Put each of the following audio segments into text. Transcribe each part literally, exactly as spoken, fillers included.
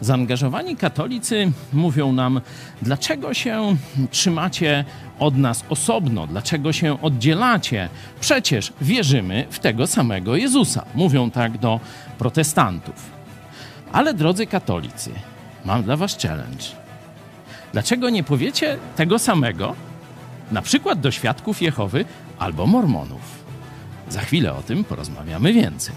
Zaangażowani katolicy mówią nam, dlaczego się trzymacie od nas osobno, dlaczego się oddzielacie? Przecież wierzymy w tego samego Jezusa. Mówią tak do protestantów. Ale drodzy katolicy, mam dla was challenge. Dlaczego nie powiecie tego samego, na przykład do Świadków Jehowy albo Mormonów? Za chwilę o tym porozmawiamy więcej.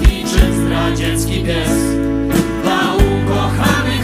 Niczym zdradziecki pies dla ukochanych.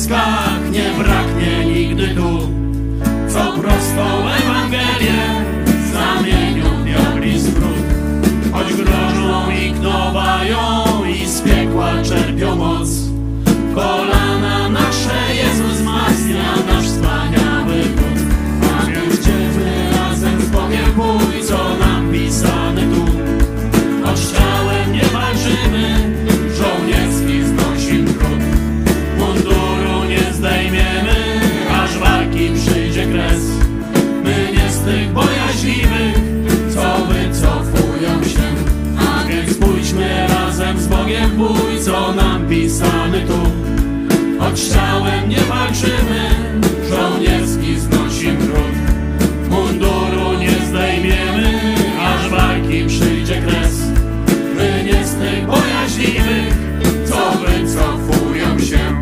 pyskach nie braknie nigdy tu, co prostą Ewangelię zamienią w diabli skrót. Choć grożą i knowają i z piekła czerpią moc, kolana nasze Jezus wzmacnia nasz wspaniały Bóg. A więc dziewmy razem w powiebój, co napisane tu. Choć ciałem nie walczymy, żołnierski znosi trud. Munduru nie zdejmiemy, aż walki przyjdzie kres. My nie z tych bojaźliwych, co wycofują się. A więc pójdźmy razem z Bogiem w bój, co napisane tu. Choć ciałem nie walczymy, żołnierski znosi trud. Munduru nie zdejmiemy, aż walki przyjdzie kres. My nie z tych bojaźliwych, co wycofują się.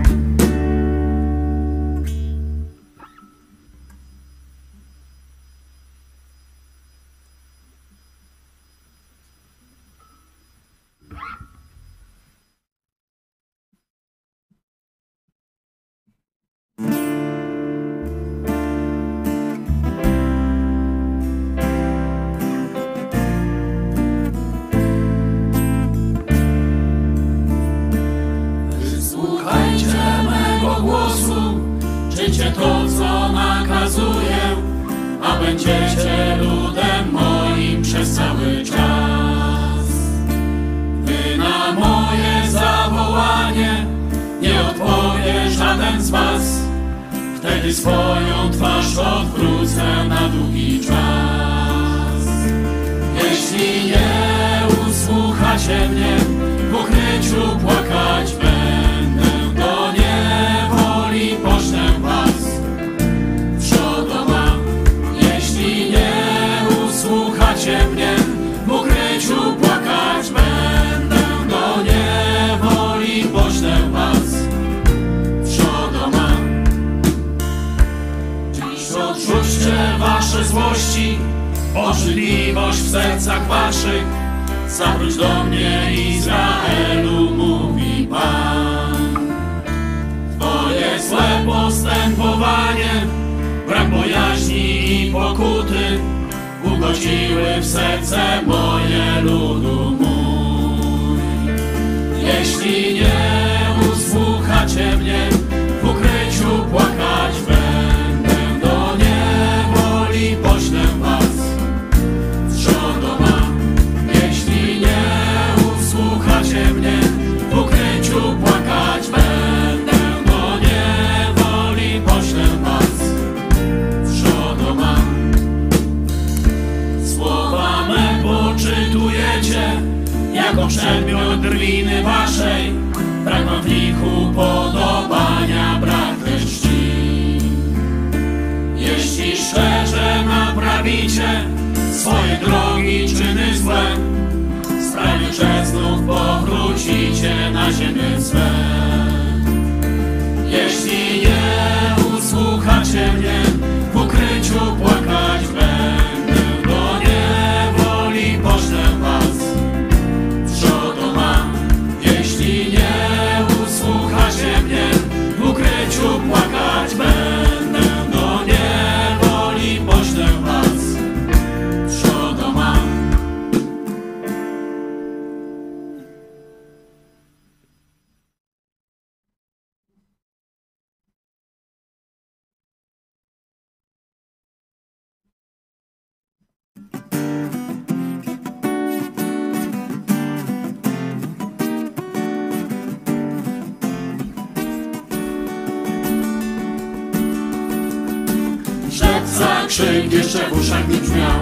Krzyk jeszcze w uszach mi brzmiał,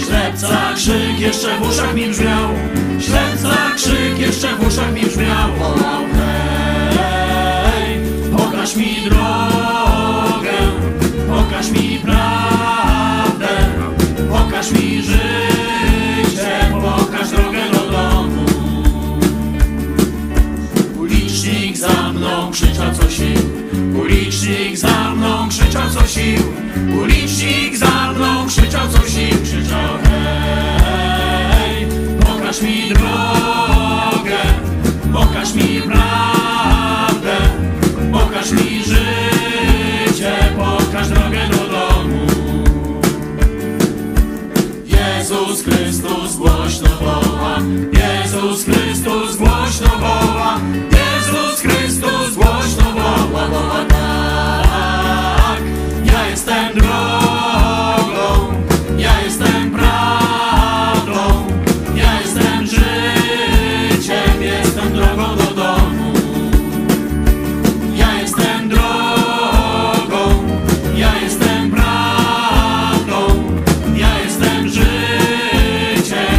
ślepca krzyk jeszcze w uszach mi brzmiał, ślepca krzyk jeszcze w uszach mi brzmiał. Wołał hej, pokaż mi drogę, pokaż mi prawdę, pokaż mi życie, pokaż drogę do domu. Ulicznik za mną krzyczał co sił, ulicznik za mną krzyczał co sił. Ulicznik za mną krzyczał co sił, krzyczał hej, pokaż mi drogę, pokaż mi prawdę, pokaż mi życie. Jezus Chrystus głośno woła, Jezus Chrystus głośno woła, woła tak. Ja jestem drogą, ja jestem prawdą, ja jestem życiem, jestem drogą do domu. Ja jestem drogą, ja jestem prawdą, ja jestem życiem,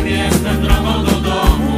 jestem drogą do domu.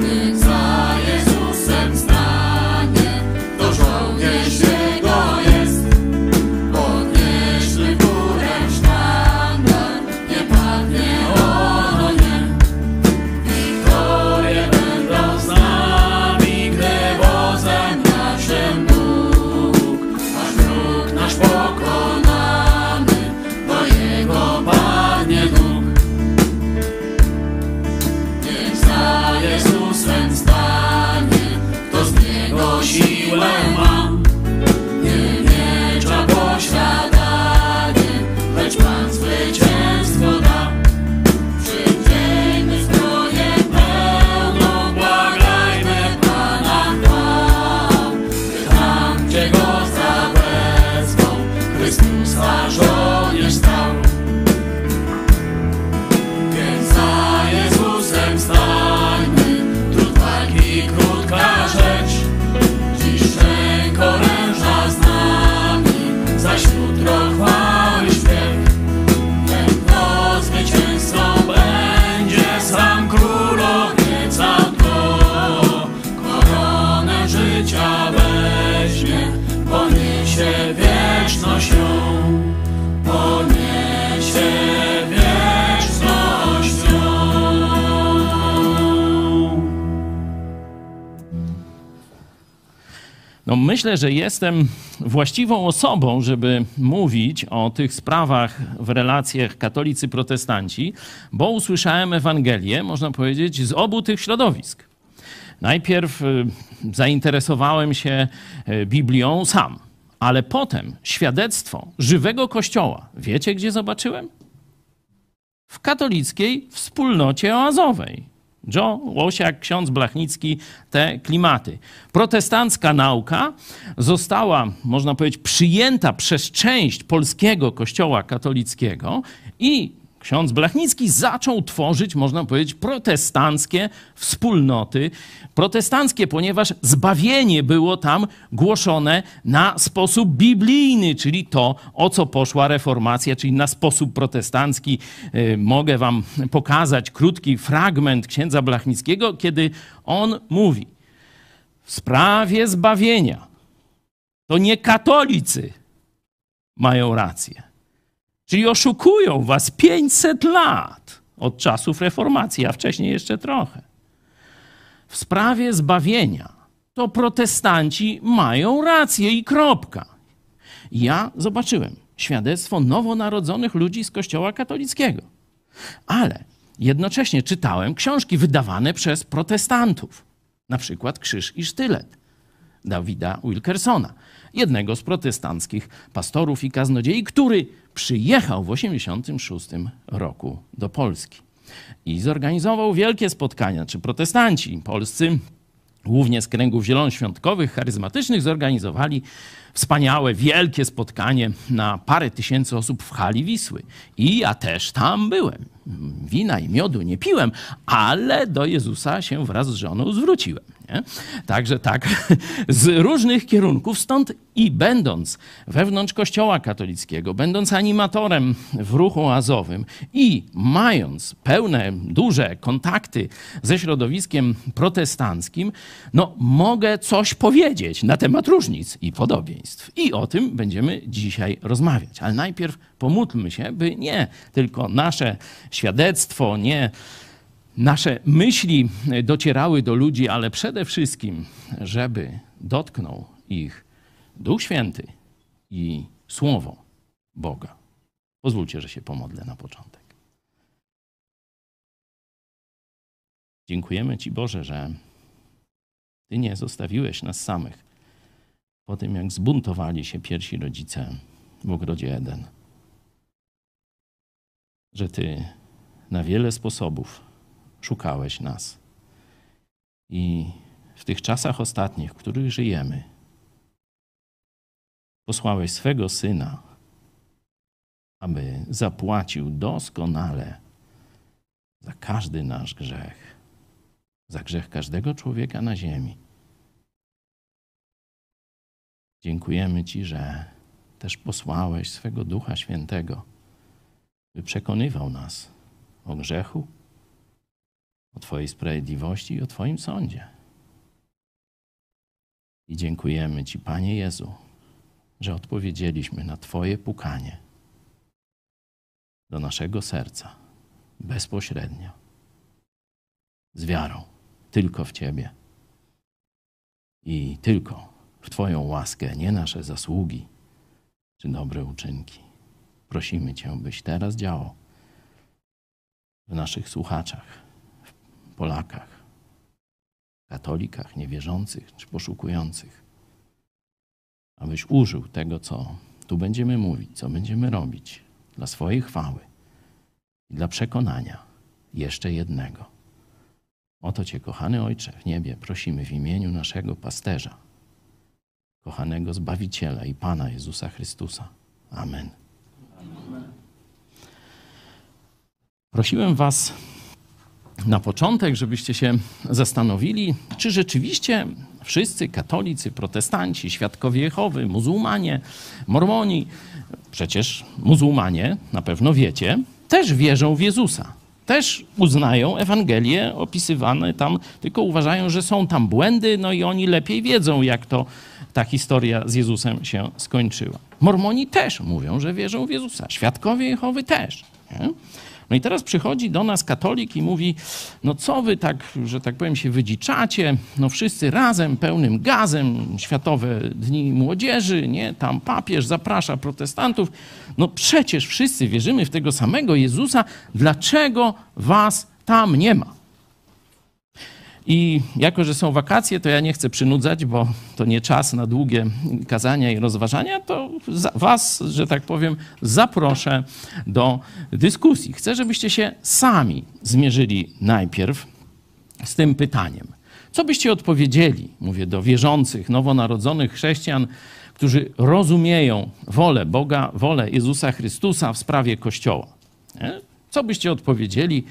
Niech za Jezusem stanie, to żołnierz Jego jest. Podnieśli w górę sztandar, nie padnie ono, nie. Wiktorie będą z nami, gdy wozem naszym Bóg. Aż wróg nasz pokonany, do Jego padnie nóg. Niech za Jezusem stanie, kto z Niego siłę ma. Nie miecza posiadanie, lecz Pan zwycięstwo da. Przyjdziemy zbroję pełną, błagajmy Pana chwał. Gdy tam, gdzie Go zawezwał, Chrystusa żołnierz stał. Więc za Jezusem stańmy, trud walki krótka rzecz. Dziś ręk oręża z nami, zaś jutro chwały śpiew. Ten, kto zwycięzcą będzie, sam król obiecał to. Koronę życia weźmie, poniesie wieczność ją. Poniesie wieczność ją. No myślę, że jestem właściwą osobą, żeby mówić o tych sprawach w relacjach katolicy-protestanci, bo usłyszałem Ewangelię, można powiedzieć, z obu tych środowisk. Najpierw y, zainteresowałem się y, Biblią sam, ale potem świadectwo żywego Kościoła. Wiecie, gdzie zobaczyłem? W katolickiej wspólnocie oazowej. John Łosiak, ksiądz Blachnicki, te klimaty. Protestancka nauka została, można powiedzieć, przyjęta przez część polskiego Kościoła katolickiego i ksiądz Blachnicki zaczął tworzyć, można powiedzieć, protestanckie wspólnoty. Protestanckie, ponieważ zbawienie było tam głoszone na sposób biblijny, czyli to, o co poszła reformacja, czyli na sposób protestancki. Mogę wam pokazać krótki fragment księdza Blachnickiego, kiedy on mówi: w sprawie zbawienia to nie katolicy mają rację. Czyli oszukują was pięćset lat od czasów reformacji, a wcześniej jeszcze trochę. W sprawie zbawienia to protestanci mają rację i kropka. Ja zobaczyłem świadectwo nowonarodzonych ludzi z Kościoła katolickiego. Ale jednocześnie czytałem książki wydawane przez protestantów. Na przykład Krzyż i sztylet Dawida Wilkersona, jednego z protestanckich pastorów i kaznodziei, który przyjechał w tysiąc dziewięćset osiemdziesiątym szóstym roku do Polski i zorganizował wielkie spotkania, czy protestanci polscy, głównie z kręgów zielonoświątkowych, charyzmatycznych, zorganizowali wspaniałe, wielkie spotkanie na parę tysięcy osób w hali Wisły. I ja też tam byłem. Wina i miodu nie piłem, ale do Jezusa się wraz z żoną zwróciłem. Nie? nie? Także tak, z różnych kierunków, stąd i będąc wewnątrz Kościoła katolickiego, będąc animatorem w ruchu oazowym i mając pełne, duże kontakty ze środowiskiem protestanckim, no mogę coś powiedzieć na temat różnic i podobieństw. I o tym będziemy dzisiaj rozmawiać. Ale najpierw pomódlmy się, by nie tylko nasze świadectwo, nie nasze myśli docierały do ludzi, ale przede wszystkim, żeby dotknął ich Duch Święty i Słowo Boga. Pozwólcie, że się pomodlę na początek. Dziękujemy Ci, Boże, że Ty nie zostawiłeś nas samych po tym, jak zbuntowali się pierwsi rodzice w ogrodzie Eden. Że Ty na wiele sposobów szukałeś nas. I w tych czasach ostatnich, w których żyjemy, posłałeś swego Syna, aby zapłacił doskonale za każdy nasz grzech, za grzech każdego człowieka na ziemi. Dziękujemy Ci, że też posłałeś swego Ducha Świętego, by przekonywał nas o grzechu, o Twojej sprawiedliwości i o Twoim sądzie. I dziękujemy Ci, Panie Jezu, że odpowiedzieliśmy na Twoje pukanie do naszego serca bezpośrednio, z wiarą tylko w Ciebie i tylko w Twoją łaskę, nie nasze zasługi czy dobre uczynki. Prosimy Cię, byś teraz działał w naszych słuchaczach, w Polakach, katolikach, niewierzących czy poszukujących. Abyś użył tego, co tu będziemy mówić, co będziemy robić dla swojej chwały i dla przekonania jeszcze jednego. Oto Cię, kochany Ojcze w niebie, prosimy w imieniu naszego pasterza, kochanego Zbawiciela i Pana Jezusa Chrystusa. Amen. Amen. Prosiłem Was na początek, żebyście się zastanowili, czy rzeczywiście wszyscy katolicy, protestanci, świadkowie Jehowy, muzułmanie, mormoni, przecież muzułmanie, na pewno wiecie, też wierzą w Jezusa. Też uznają Ewangelie opisywane tam, tylko uważają, że są tam błędy, no i oni lepiej wiedzą, jak to ta historia z Jezusem się skończyła. Mormoni też mówią, że wierzą w Jezusa. Świadkowie Jehowy też, nie? No i teraz przychodzi do nas katolik i mówi, no co wy tak, że tak powiem, się wydziczacie, no wszyscy razem, pełnym gazem, Światowe Dni Młodzieży, nie, tam papież zaprasza protestantów. No przecież wszyscy wierzymy w tego samego Jezusa, dlaczego was tam nie ma? I jako, że są wakacje, to ja nie chcę przynudzać, bo to nie czas na długie kazania i rozważania, to was, że tak powiem, zaproszę do dyskusji. Chcę, żebyście się sami zmierzyli najpierw z tym pytaniem. Co byście odpowiedzieli, mówię, do wierzących, nowonarodzonych chrześcijan, którzy rozumieją wolę Boga, wolę Jezusa Chrystusa w sprawie Kościoła? Co byście odpowiedzieli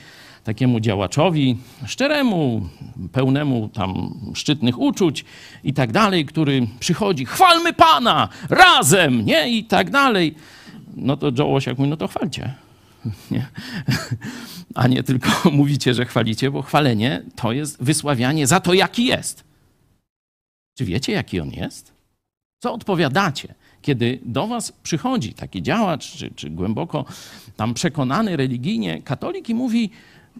takiemu działaczowi szczeremu, pełnemu tam szczytnych uczuć i tak dalej, który przychodzi, chwalmy Pana, razem, nie, i tak dalej. No to John Łosiak mówi, no to chwalcie. Nie. A nie tylko mówicie, że chwalicie, bo chwalenie to jest wysławianie za to, jaki jest. Czy wiecie, jaki on jest? Co odpowiadacie, kiedy do was przychodzi taki działacz, czy, czy głęboko tam przekonany religijnie katolik i mówi,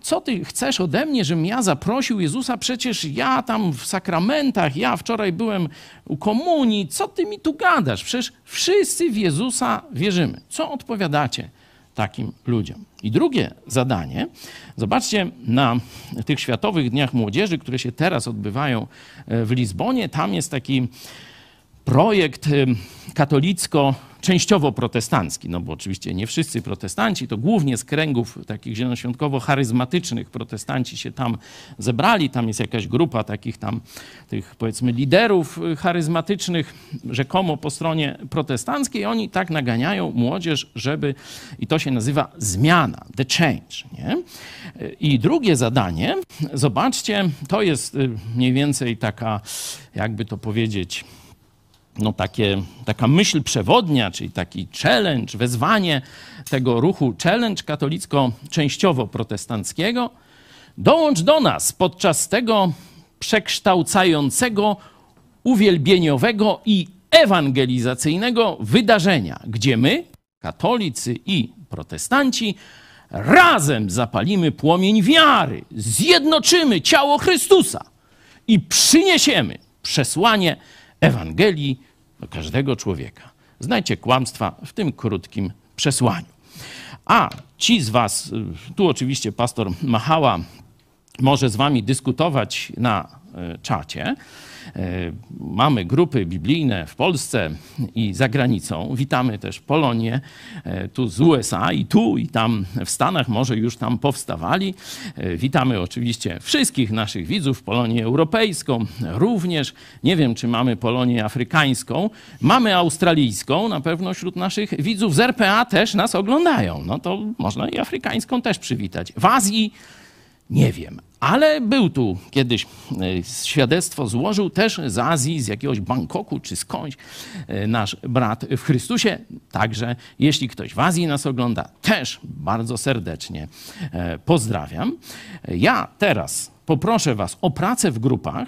co ty chcesz ode mnie, żebym ja zaprosił Jezusa? Przecież ja tam w sakramentach, ja wczoraj byłem u komunii. Co ty mi tu gadasz? Przecież wszyscy w Jezusa wierzymy. Co odpowiadacie takim ludziom? I drugie zadanie. Zobaczcie, na tych Światowych Dniach Młodzieży, które się teraz odbywają w Lizbonie, tam jest taki projekt katolicko częściowo protestancki, no bo oczywiście nie wszyscy protestanci, to głównie z kręgów takich zielonoświątkowo-charyzmatycznych protestanci się tam zebrali, tam jest jakaś grupa takich tam, tych powiedzmy liderów charyzmatycznych, rzekomo po stronie protestanckiej, oni tak naganiają młodzież, żeby, i to się nazywa zmiana, the change, nie? I drugie zadanie, zobaczcie, to jest mniej więcej taka, jakby to powiedzieć, no takie, taka myśl przewodnia, czyli taki challenge, wezwanie tego ruchu challenge katolicko-częściowo-protestanckiego. Dołącz do nas podczas tego przekształcającego, uwielbieniowego i ewangelizacyjnego wydarzenia, gdzie my, katolicy i protestanci, razem zapalimy płomień wiary, zjednoczymy ciało Chrystusa i przyniesiemy przesłanie Ewangelii do każdego człowieka. Znajcie kłamstwa w tym krótkim przesłaniu. A ci z was, tu oczywiście pastor Machała może z wami dyskutować na czacie. Mamy grupy biblijne w Polsce i za granicą. Witamy też Polonię, tu z U S A i tu, i tam w Stanach, może już tam powstawali. Witamy oczywiście wszystkich naszych widzów, Polonię europejską również. Nie wiem, czy mamy Polonię afrykańską. Mamy australijską, na pewno wśród naszych widzów z R P A też nas oglądają. No to można i afrykańską też przywitać. W Azji nie wiem, ale był tu kiedyś, świadectwo złożył też z Azji, z jakiegoś Bangkoku czy skądś nasz brat w Chrystusie. Także jeśli ktoś w Azji nas ogląda, też bardzo serdecznie pozdrawiam. Ja teraz poproszę was o pracę w grupach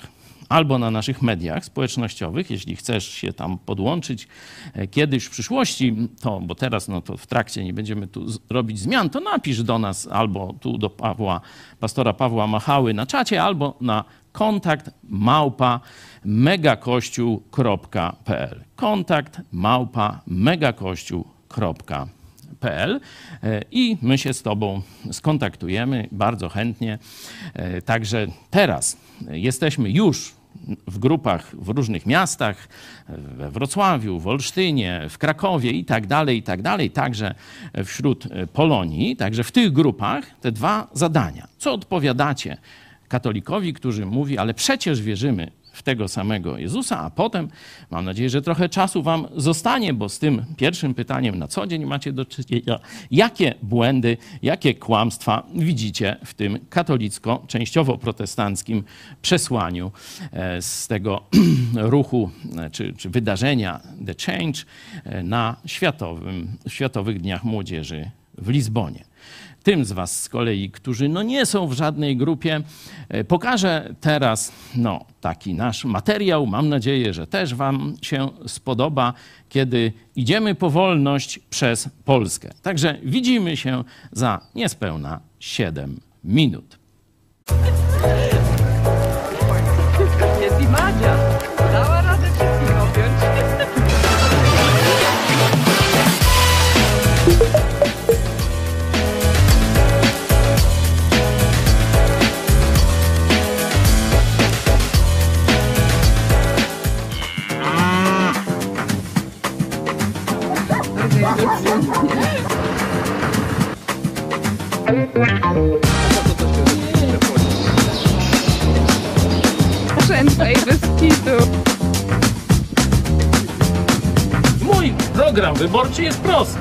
albo na naszych mediach społecznościowych, jeśli chcesz się tam podłączyć kiedyś w przyszłości, to, bo teraz no to w trakcie nie będziemy tu robić zmian, to napisz do nas albo tu do Pawła, pastora Pawła Machały na czacie, albo na kontakt małpa megakościół kropka pl. Kontakt małpa megakościół kropka pl. I my się z tobą skontaktujemy bardzo chętnie. Także teraz jesteśmy już w grupach w różnych miastach, we Wrocławiu, w Olsztynie, w Krakowie i tak dalej, i tak dalej, także wśród Polonii. Także w tych grupach te dwa zadania. Co odpowiadacie katolikowi, który mówi, ale przecież wierzymy w tego samego Jezusa, a potem mam nadzieję, że trochę czasu wam zostanie, bo z tym pierwszym pytaniem na co dzień macie do czynienia. Jakie błędy, jakie kłamstwa widzicie w tym katolicko-częściowo-protestanckim przesłaniu z tego ruchu czy, czy wydarzenia The Change na Światowym, Światowych Dniach Młodzieży w Lizbonie? Tym z was z kolei, którzy no nie są w żadnej grupie, pokażę teraz no, taki nasz materiał. Mam nadzieję, że też wam się spodoba, kiedy idziemy po wolność przez Polskę. Także widzimy się za niespełna siedem minut. Jest i Madzia. Dała radę wszystkim objąć. Częstej bez kitu. Mój program wyborczy jest prosty.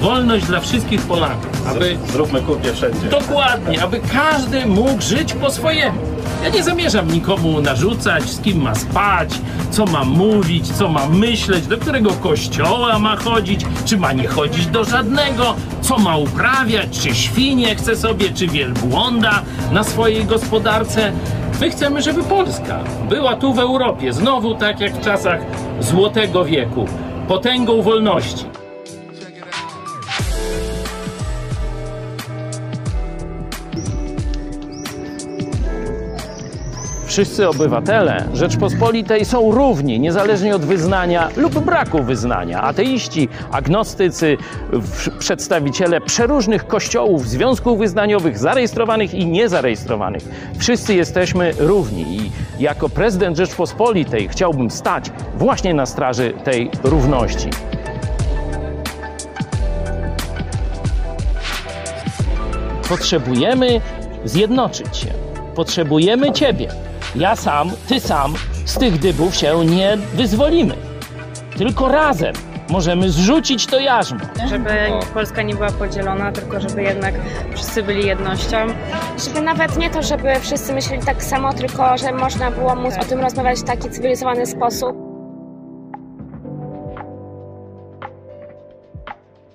Wolność dla wszystkich Polaków. Aby zróbmy kurnie wszędzie. Dokładnie, aby każdy mógł żyć po swojemu. Ja nie zamierzam nikomu narzucać, z kim ma spać, co ma mówić, co ma myśleć, do którego kościoła ma chodzić, czy ma nie chodzić do żadnego, co ma uprawiać, czy świnie chce sobie, czy wielbłąda na swojej gospodarce. My chcemy, żeby Polska była tu w Europie, znowu tak jak w czasach Złotego Wieku, potęgą wolności. wszyscy obywatele Rzeczpospolitej są równi, niezależnie od wyznania lub braku wyznania. Ateiści, agnostycy, przedstawiciele przeróżnych kościołów, związków wyznaniowych, zarejestrowanych i niezarejestrowanych. Wszyscy jesteśmy równi i jako prezydent Rzeczpospolitej chciałbym stać właśnie na straży tej równości. Potrzebujemy zjednoczyć się. Potrzebujemy Ciebie. Ja sam, Ty sam z tych dybów się nie wyzwolimy. Tylko razem możemy zrzucić to jarzmo. Żeby Polska nie była podzielona, tylko żeby jednak wszyscy byli jednością. Żeby nawet nie to, żeby wszyscy myśleli tak samo, tylko że można było móc o tym rozmawiać w taki cywilizowany sposób.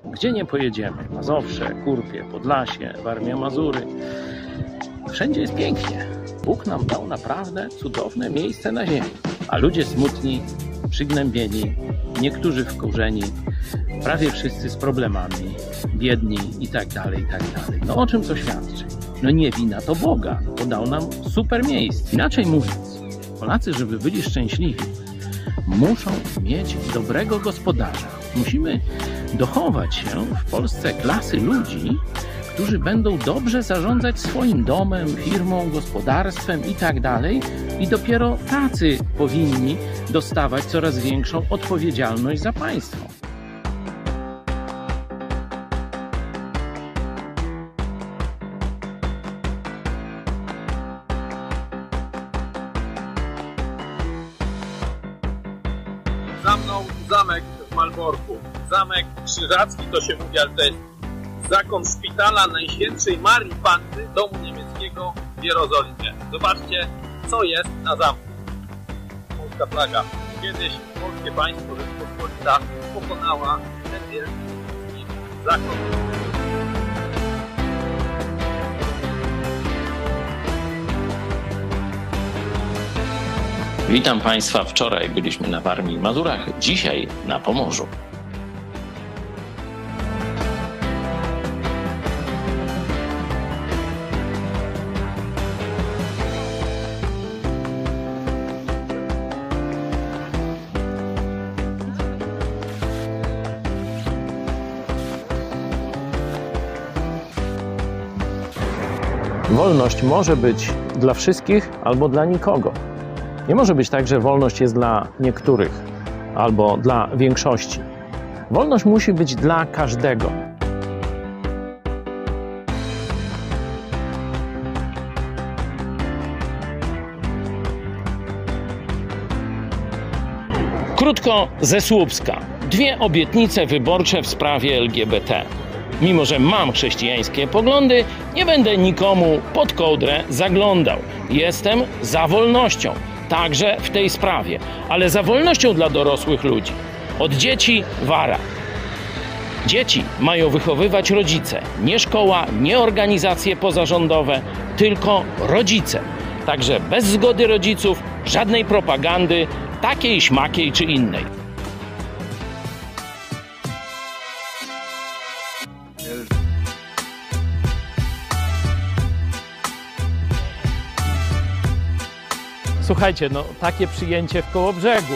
Gdzie nie pojedziemy? Mazowsze, Kurpie, Podlasie, Warmia, Mazury. Wszędzie jest pięknie. Bóg nam dał naprawdę cudowne miejsce na ziemi. A ludzie smutni, przygnębieni, niektórzy wkurzeni, prawie wszyscy z problemami, biedni i tak dalej, i tak dalej. No o czym to świadczy? No nie wina to Boga, bo dał nam super miejsce. Inaczej mówiąc, Polacy, żeby byli szczęśliwi, muszą mieć dobrego gospodarza. Musimy dochować się w Polsce klasy ludzi, którzy będą dobrze zarządzać swoim domem, firmą, gospodarstwem i tak dalej. I dopiero tacy powinni dostawać coraz większą odpowiedzialność za państwo. Za mną zamek w Malborku. Zamek Krzyżacki, to się mówi, ale to jest zakon szpitala Najświętszej Marii Panny Domu Niemieckiego w Jerozolimie. Zobaczcie, co jest na zamku. Polska flaga. Kiedyś polskie państwo Rzeczpospolita pokonała ten wielki zakon. Witam Państwa. Wczoraj byliśmy na Warmii i Mazurach, dzisiaj na Pomorzu. Wolność może być dla wszystkich albo dla nikogo. Nie może być tak, że wolność jest dla niektórych albo dla większości. Wolność musi być dla każdego. Krótko ze Słupska. Dwie obietnice wyborcze w sprawie L G B T. Mimo że mam chrześcijańskie poglądy, nie będę nikomu pod kołdrę zaglądał. Jestem za wolnością, także w tej sprawie, ale za wolnością dla dorosłych ludzi. Od dzieci wara. Dzieci mają wychowywać rodzice, nie szkoła, nie organizacje pozarządowe, tylko rodzice. Także bez zgody rodziców, żadnej propagandy, takiej, śmakiej czy innej. Słuchajcie, no takie przyjęcie w Kołobrzegu.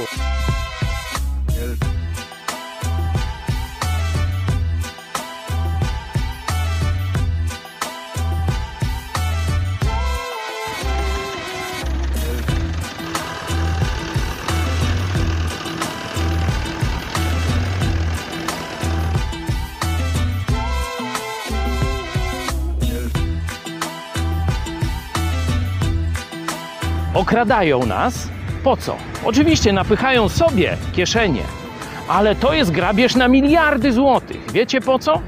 Okradają nas. Po co? Oczywiście napychają sobie kieszenie, ale to jest grabież na miliardy złotych. Wiecie po co?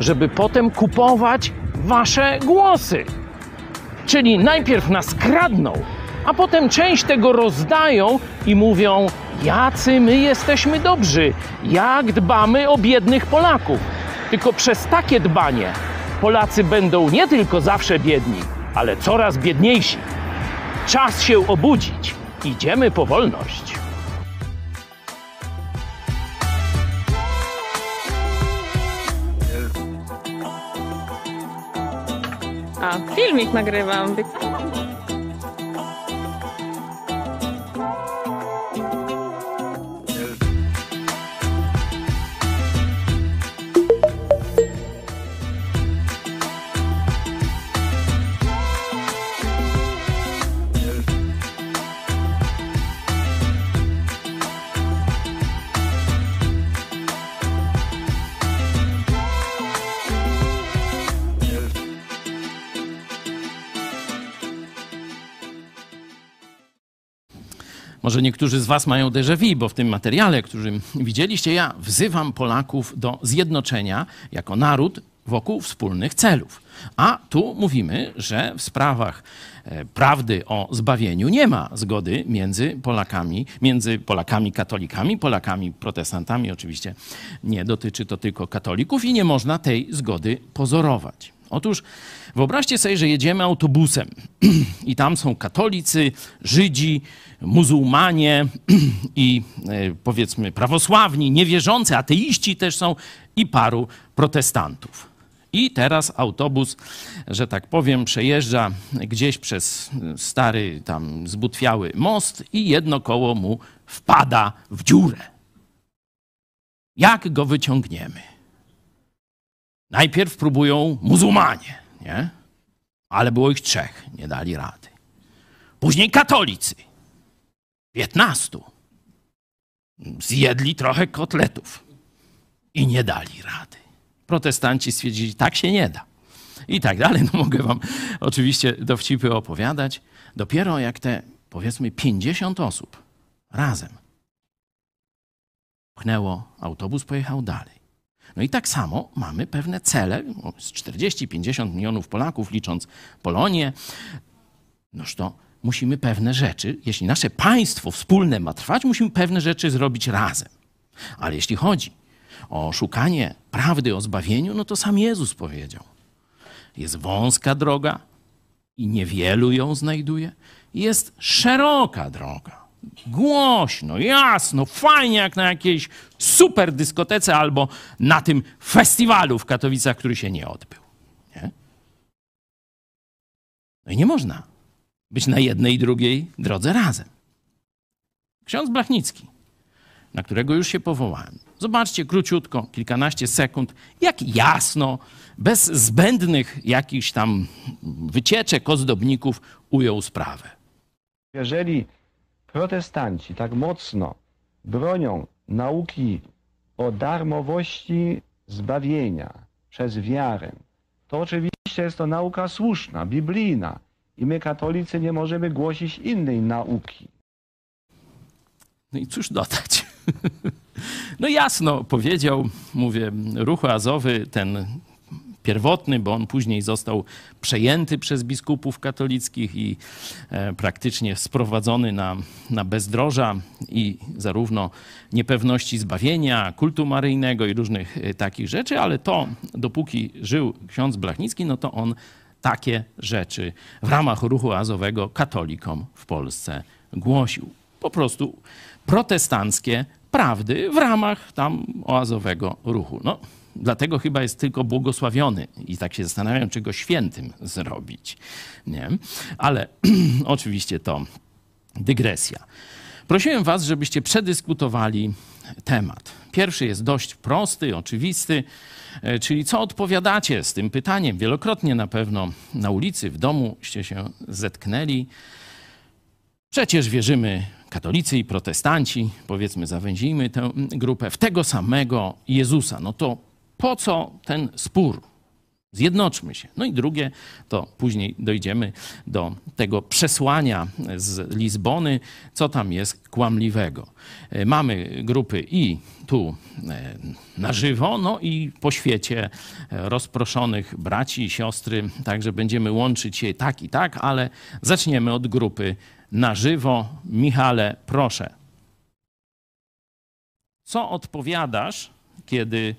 Żeby potem kupować wasze głosy. Czyli najpierw nas kradną, a potem część tego rozdają i mówią: jacy my jesteśmy dobrzy, jak dbamy o biednych Polaków. Tylko przez takie dbanie Polacy będą nie tylko zawsze biedni, ale coraz biedniejsi. Czas się obudzić. Idziemy po wolność. A, filmik nagrywam. Może niektórzy z was mają déjà vu, bo w tym materiale, który widzieliście, ja wzywam Polaków do zjednoczenia jako naród wokół wspólnych celów. A tu mówimy, że w sprawach prawdy o zbawieniu nie ma zgody między Polakami, między Polakami katolikami, Polakami protestantami. Oczywiście nie dotyczy to tylko katolików i nie można tej zgody pozorować. Otóż wyobraźcie sobie, że jedziemy autobusem i tam są katolicy, Żydzi, muzułmanie i powiedzmy prawosławni, niewierzący, ateiści też są i paru protestantów. I teraz autobus, że tak powiem, przejeżdża gdzieś przez stary, tam zbutwiały most i jedno koło mu wpada w dziurę. Jak go wyciągniemy? Najpierw próbują muzułmanie, nie? Ale było ich trzech, nie dali rady. Później katolicy, piętnastu. Zjedli trochę kotletów i nie dali rady. Protestanci stwierdzili, tak się nie da. I tak dalej. No mogę wam oczywiście dowcipy opowiadać. Dopiero jak te, powiedzmy, pięćdziesiąt osób razem pchnęło autobus, pojechał dalej. No i tak samo mamy pewne cele, z czterdziestu do pięćdziesięciu milionów Polaków, licząc Polonię. Noż to musimy pewne rzeczy, jeśli nasze państwo wspólne ma trwać, musimy pewne rzeczy zrobić razem. Ale jeśli chodzi o szukanie prawdy o zbawieniu, no to sam Jezus powiedział. Jest wąska droga i niewielu ją znajduje. Jest szeroka droga. Głośno, jasno, fajnie jak na jakiejś super dyskotece albo na tym festiwalu w Katowicach, który się nie odbył. Nie? No i nie można być na jednej i drugiej drodze razem. Ksiądz Blachnicki, na którego już się powołałem. Zobaczcie króciutko, kilkanaście sekund, jak jasno, bez zbędnych jakichś tam wycieczek, ozdobników ujął sprawę. Jeżeli protestanci tak mocno bronią nauki o darmowości zbawienia przez wiarę, to oczywiście jest to nauka słuszna, biblijna i my katolicy nie możemy głosić innej nauki. No i cóż dodać? No jasno powiedział, mówię, ruch oazowy, ten pierwotny, bo on później został przejęty przez biskupów katolickich i praktycznie sprowadzony na, na bezdroża i zarówno niepewności zbawienia, kultu maryjnego i różnych takich rzeczy, ale to dopóki żył ksiądz Blachnicki, no to on takie rzeczy w ramach ruchu oazowego katolikom w Polsce głosił. Po prostu protestanckie prawdy w ramach tam oazowego ruchu. No. Dlatego chyba jest tylko błogosławiony i tak się zastanawiam, czy go świętym zrobić. Nie? Ale oczywiście to dygresja. Prosiłem was, żebyście przedyskutowali temat. Pierwszy jest dość prosty, oczywisty, czyli co odpowiadacie z tym pytaniem? Wielokrotnie na pewno na ulicy, w domuście się zetknęli. Przecież wierzymy, katolicy i protestanci, powiedzmy, zawęzimy tę grupę, w tego samego Jezusa. No to po co ten spór? Zjednoczmy się. No i drugie, to później dojdziemy do tego przesłania z Lizbony, co tam jest kłamliwego. Mamy grupy i tu na żywo, no i po świecie rozproszonych braci i siostry, także będziemy łączyć je tak i tak, ale zaczniemy od grupy na żywo. Michale, proszę. Co odpowiadasz, kiedy...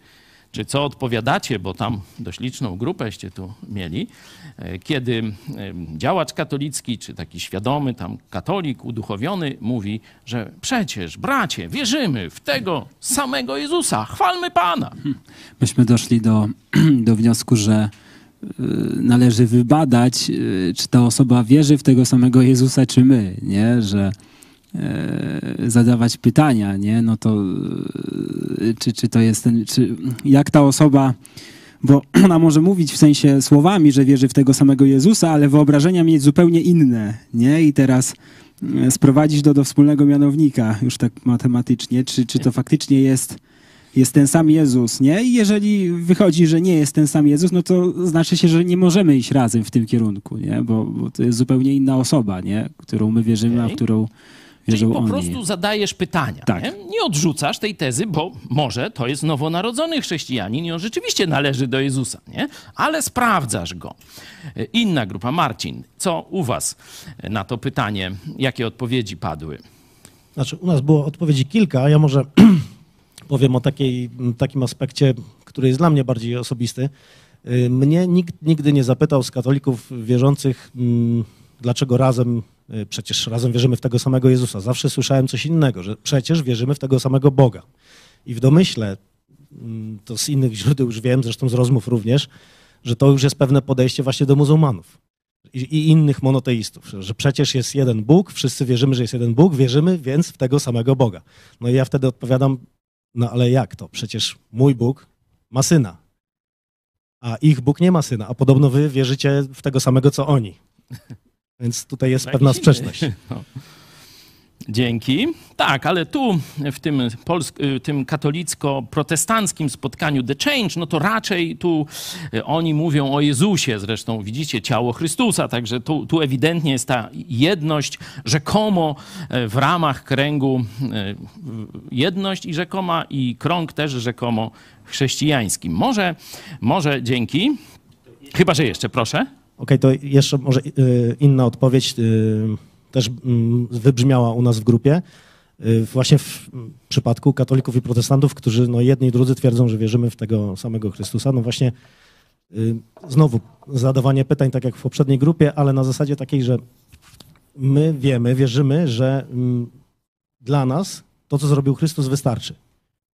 czy co odpowiadacie, bo tam dość liczną grupęście tu mieli, kiedy działacz katolicki, czy taki świadomy tam katolik, uduchowiony mówi, że przecież, bracie, wierzymy w tego samego Jezusa, chwalmy Pana. Myśmy doszli do, do wniosku, że należy wybadać, czy ta osoba wierzy w tego samego Jezusa, czy my, nie? Że zadawać pytania, nie? No to czy, czy to jest ten, czy jak ta osoba, bo ona może mówić w sensie słowami, że wierzy w tego samego Jezusa, ale wyobrażenia mieć zupełnie inne, nie? I teraz sprowadzić do, do wspólnego mianownika, już tak matematycznie, czy, czy to faktycznie jest, jest ten sam Jezus, nie? I jeżeli wychodzi, że nie jest ten sam Jezus, no to znaczy się, że nie możemy iść razem w tym kierunku, nie? Bo, bo to jest zupełnie inna osoba, nie? Którą my wierzymy, okay. A którą Czyli po oni. prostu zadajesz pytania. Tak. Nie? Nie odrzucasz tej tezy, bo może to jest nowonarodzony chrześcijanin i on rzeczywiście należy do Jezusa, nie? Ale sprawdzasz go. Inna grupa. Marcin, co u was na to pytanie? Jakie odpowiedzi padły? Znaczy, u nas było odpowiedzi kilka. Ja może powiem o takiej, takim aspekcie, który jest dla mnie bardziej osobisty. Mnie nikt nigdy nie zapytał z katolików wierzących, dlaczego razem, przecież razem wierzymy w tego samego Jezusa. Zawsze słyszałem coś innego, że przecież wierzymy w tego samego Boga. I w domyśle, to z innych źródeł już wiem, zresztą z rozmów również, że to już jest pewne podejście właśnie do muzułmanów i innych monoteistów, że przecież jest jeden Bóg, wszyscy wierzymy, że jest jeden Bóg, wierzymy więc w tego samego Boga. No i ja wtedy odpowiadam, no ale jak to? Przecież mój Bóg ma syna, a ich Bóg nie ma syna, a podobno wy wierzycie w tego samego, co oni. Więc tutaj jest pewna sprzeczność. No. Dzięki. Tak, ale tu w tym, tym katolicko-protestanckim spotkaniu The Change, no to raczej tu oni mówią o Jezusie, zresztą widzicie ciało Chrystusa, także tu, tu ewidentnie jest ta jedność, rzekomo w ramach kręgu jedność i rzekoma i krąg też rzekomo chrześcijański. Może, może dzięki, chyba że jeszcze, proszę. Okej, okay, to jeszcze może inna odpowiedź też wybrzmiała u nas w grupie. Właśnie w przypadku katolików i protestantów, którzy no jedni i drudzy twierdzą, że wierzymy w tego samego Chrystusa. No właśnie znowu zadawanie pytań, tak jak w poprzedniej grupie, ale na zasadzie takiej, że my wiemy, wierzymy, że dla nas to, co zrobił Chrystus, wystarczy.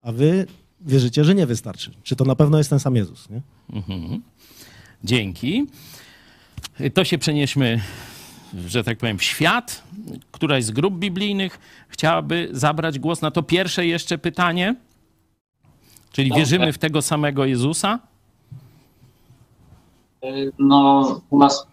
A wy wierzycie, że nie wystarczy. Czy to na pewno jest ten sam Jezus, nie? Mhm. Dzięki. To się przenieśmy, że tak powiem, w świat. Któraś z grup biblijnych chciałaby zabrać głos na to pierwsze jeszcze pytanie? Czyli wierzymy w tego samego Jezusa? No, u nas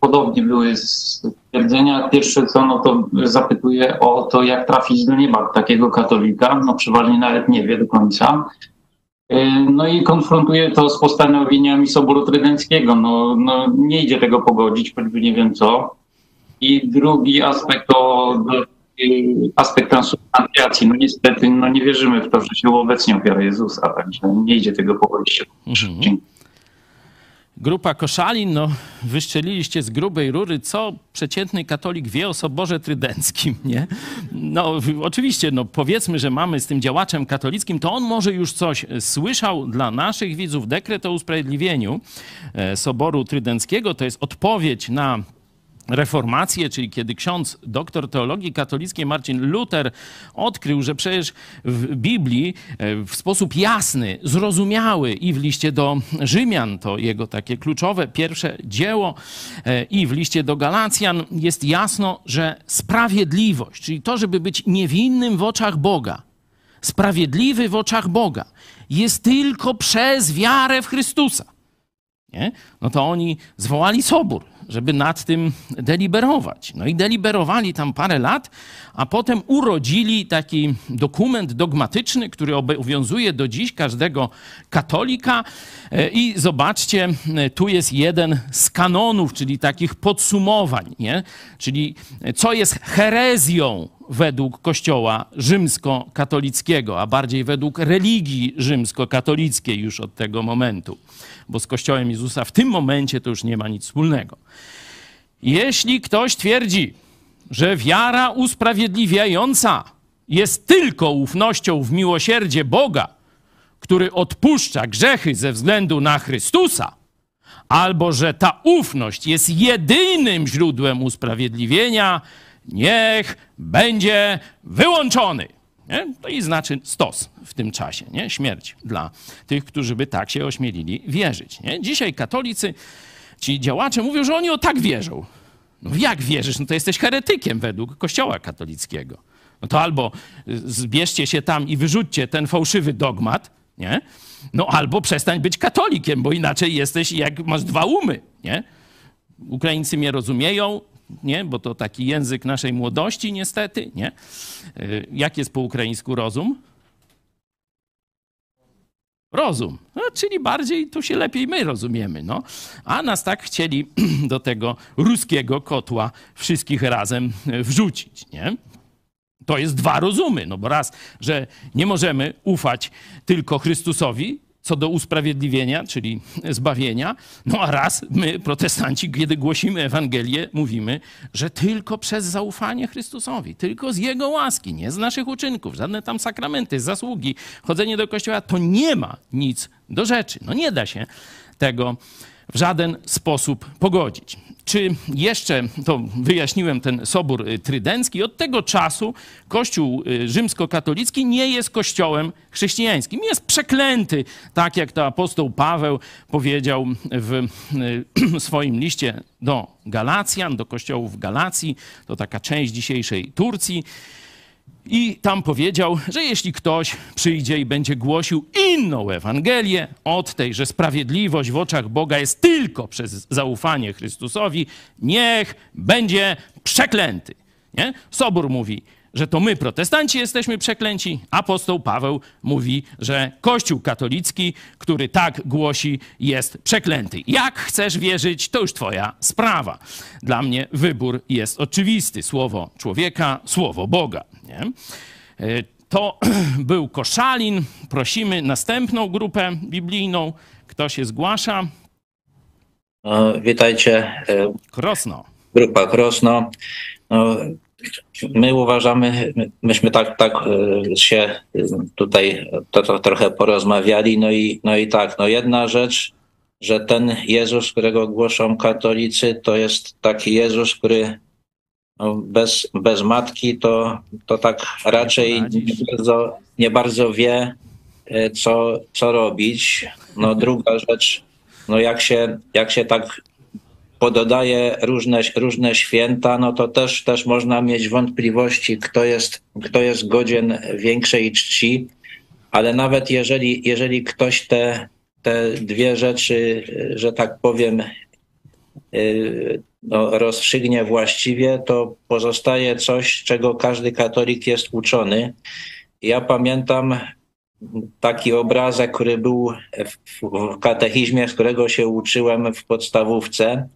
podobnie były stwierdzenia. Pierwsze co, no to zapytuję o to, jak trafić do nieba takiego katolika. No przeważnie nawet nie wie do końca. No i konfrontuję to z postanowieniami Soboru Trydenckiego. No, no nie idzie tego pogodzić, choćby nie wiem co. I drugi aspekt to aspekt transubstancjacji. No niestety no nie wierzymy w to, że się obecnie opiera Jezusa, także nie idzie tego pogodzić. Mhm. Grupa Koszalin, no wyszczeliliście z grubej rury, co przeciętny katolik wie o Soborze Trydenckim, nie? No oczywiście, no powiedzmy, że mamy z tym działaczem katolickim, to on może już coś słyszał dla naszych widzów. Dekret o usprawiedliwieniu Soboru Trydenckiego to jest odpowiedź na reformację, czyli kiedy ksiądz doktor teologii katolickiej Marcin Luther odkrył, że przecież w Biblii w sposób jasny, zrozumiały i w liście do Rzymian, to jego takie kluczowe pierwsze dzieło, i w liście do Galacjan jest jasno, że sprawiedliwość, czyli to, żeby być niewinnym w oczach Boga, sprawiedliwy w oczach Boga, jest tylko przez wiarę w Chrystusa. Nie? No to oni zwołali sobór, żeby nad tym deliberować. No i deliberowali tam parę lat, a potem urodzili taki dokument dogmatyczny, który obowiązuje do dziś każdego katolika. I zobaczcie, tu jest jeden z kanonów, czyli takich podsumowań, nie? Czyli co jest herezją według Kościoła rzymskokatolickiego, a bardziej według religii rzymskokatolickiej już od tego momentu, bo z Kościołem Jezusa w tym momencie to już nie ma nic wspólnego. Jeśli ktoś twierdzi, że wiara usprawiedliwiająca jest tylko ufnością w miłosierdzie Boga, który odpuszcza grzechy ze względu na Chrystusa, albo że ta ufność jest jedynym źródłem usprawiedliwienia, niech będzie wyłączony. Nie? To i znaczy stos w tym czasie, nie? Śmierć dla tych, którzy by tak się ośmielili wierzyć. Nie? Dzisiaj katolicy, ci działacze mówią, że oni o tak wierzą. No jak wierzysz? No to jesteś heretykiem według Kościoła katolickiego. No to albo zbierzcie się tam i wyrzućcie ten fałszywy dogmat, nie? No albo przestań być katolikiem, bo inaczej jesteś jak masz dwa umy, nie? Ukraińcy mnie rozumieją, nie? Bo to taki język naszej młodości niestety, nie? Jak jest po ukraińsku rozum? Rozum. No, czyli bardziej tu się lepiej my rozumiemy, no. A nas tak chcieli do tego ruskiego kotła wszystkich razem wrzucić, nie? To jest dwa rozumy, no bo raz, że nie możemy ufać tylko Chrystusowi co do usprawiedliwienia, czyli zbawienia, no a raz my, protestanci, kiedy głosimy Ewangelię, mówimy, że tylko przez zaufanie Chrystusowi, tylko z Jego łaski, nie z naszych uczynków, żadne tam sakramenty, zasługi, chodzenie do kościoła, to nie ma nic do rzeczy. No nie da się tego w żaden sposób pogodzić. Czy jeszcze, to wyjaśniłem ten Sobór Trydencki, od tego czasu Kościół rzymskokatolicki nie jest kościołem chrześcijańskim. Jest przeklęty, tak jak to apostoł Paweł powiedział w swoim liście do Galacjan, do kościołów Galacji, to taka część dzisiejszej Turcji. I tam powiedział, że jeśli ktoś przyjdzie i będzie głosił inną Ewangelię od tej, że sprawiedliwość w oczach Boga jest tylko przez zaufanie Chrystusowi, niech będzie przeklęty. Nie? Sobór mówi, że to my, protestanci, jesteśmy przeklęci. Apostoł Paweł mówi, że Kościół katolicki, który tak głosi, jest przeklęty. Jak chcesz wierzyć, to już twoja sprawa. Dla mnie wybór jest oczywisty. Słowo człowieka, słowo Boga. Nie? To był Koszalin. Prosimy następną grupę biblijną. Kto się zgłasza? Witajcie. Krosno. Grupa Krosno. My uważamy, myśmy tak, tak się tutaj to, to trochę porozmawiali, no i, no i tak, no jedna rzecz, że ten Jezus, którego głoszą katolicy, to jest taki Jezus, który bez, bez matki to, to tak raczej nie bardzo, nie bardzo wie, co, co robić. No druga rzecz, no jak się, jak się tak pododaje różne, różne święta, no to też, też można mieć wątpliwości, kto jest, kto jest godzien większej czci, ale nawet jeżeli, jeżeli ktoś te, te dwie rzeczy, że tak powiem, no, rozstrzygnie właściwie, to pozostaje coś, czego każdy katolik jest uczony. Ja pamiętam taki obrazek, który był w, w katechizmie, z którego się uczyłem w podstawówce.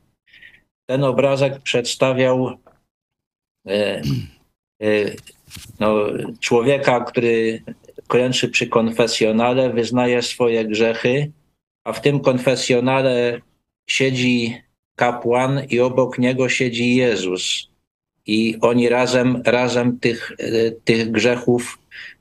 Ten obrazek przedstawiał y, y, no, człowieka, który klęczy przy konfesjonale, wyznaje swoje grzechy, a w tym konfesjonale siedzi kapłan i obok niego siedzi Jezus. I oni razem, razem tych, y, tych grzechów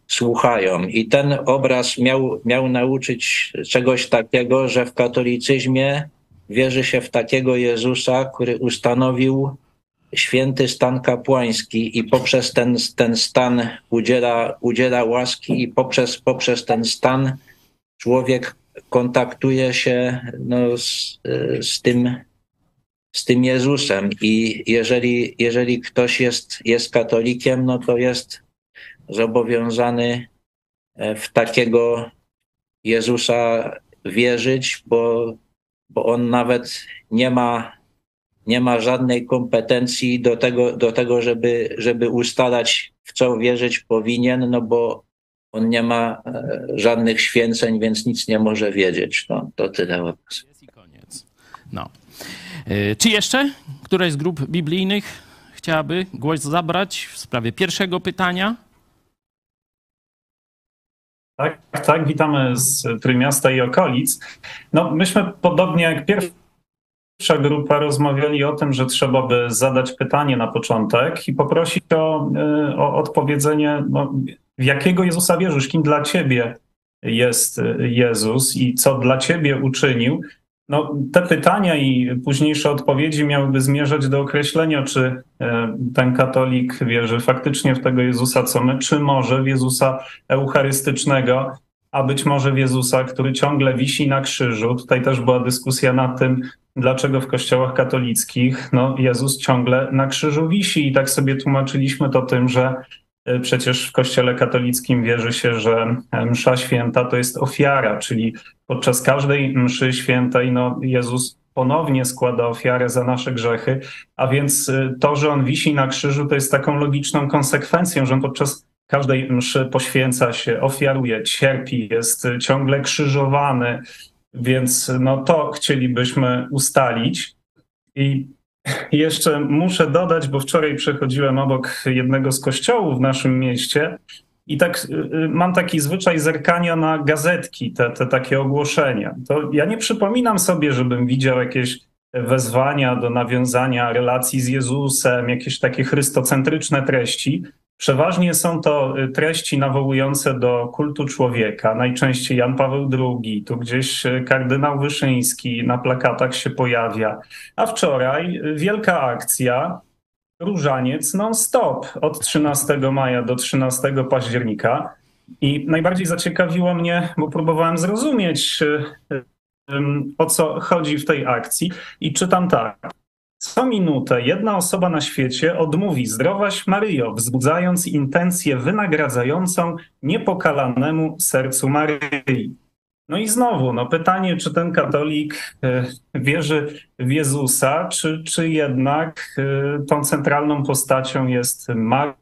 słuchają. I ten obraz miał, miał nauczyć czegoś takiego, że w katolicyzmie wierzy się w takiego Jezusa, który ustanowił święty stan kapłański i poprzez ten, ten stan udziela, udziela łaski i poprzez, poprzez ten stan człowiek kontaktuje się no, z, z, tym, z tym Jezusem. I jeżeli, jeżeli ktoś jest, jest katolikiem, no to jest zobowiązany w takiego Jezusa wierzyć, bo bo on nawet nie ma, nie ma żadnej kompetencji do tego, do tego żeby, żeby ustalać, w co wierzyć powinien, no bo on nie ma żadnych święceń, więc nic nie może wiedzieć. No, to tyle od nas. Jest i koniec. No. Czy jeszcze któraś z grup biblijnych chciałaby głos zabrać w sprawie pierwszego pytania? Tak, tak, witamy z Trójmiasta i okolic. No, myśmy podobnie jak pierwsza grupa rozmawiali o tym, że trzeba by zadać pytanie na początek i poprosić o, o odpowiedzenie, no, w jakiego Jezusa wierzysz, kim dla ciebie jest Jezus i co dla ciebie uczynił. No, te pytania i późniejsze odpowiedzi miałyby zmierzać do określenia, czy ten katolik wierzy faktycznie w tego Jezusa, co my, czy może w Jezusa eucharystycznego, a być może w Jezusa, który ciągle wisi na krzyżu. Tutaj też była dyskusja nad tym, dlaczego w kościołach katolickich no, Jezus ciągle na krzyżu wisi. I tak sobie tłumaczyliśmy to tym, że przecież w kościele katolickim wierzy się, że msza święta to jest ofiara, czyli podczas każdej mszy świętej no, Jezus ponownie składa ofiarę za nasze grzechy, a więc to, że on wisi na krzyżu, to jest taką logiczną konsekwencją, że on podczas każdej mszy poświęca się, ofiaruje, cierpi, jest ciągle krzyżowany, więc no, to chcielibyśmy ustalić. I Jeszcze muszę dodać, bo wczoraj przechodziłem obok jednego z kościołów w naszym mieście i tak mam taki zwyczaj zerkania na gazetki, te, te takie ogłoszenia. To ja nie przypominam sobie, żebym widział jakieś wezwania do nawiązania relacji z Jezusem, jakieś takie chrystocentryczne treści. Przeważnie są to treści nawołujące do kultu człowieka, najczęściej Jan Paweł drugi, tu gdzieś kardynał Wyszyński na plakatach się pojawia. A wczoraj wielka akcja, różaniec non-stop od trzynastego maja do trzynastego października. I najbardziej zaciekawiło mnie, bo próbowałem zrozumieć, o co chodzi w tej akcji, i czytam tak. Co minutę jedna osoba na świecie odmówi zdrowaś Maryjo, wzbudzając intencję wynagradzającą niepokalanemu sercu Maryi. No i znowu, no pytanie, czy ten katolik wierzy w Jezusa, czy, czy jednak tą centralną postacią jest Maryja,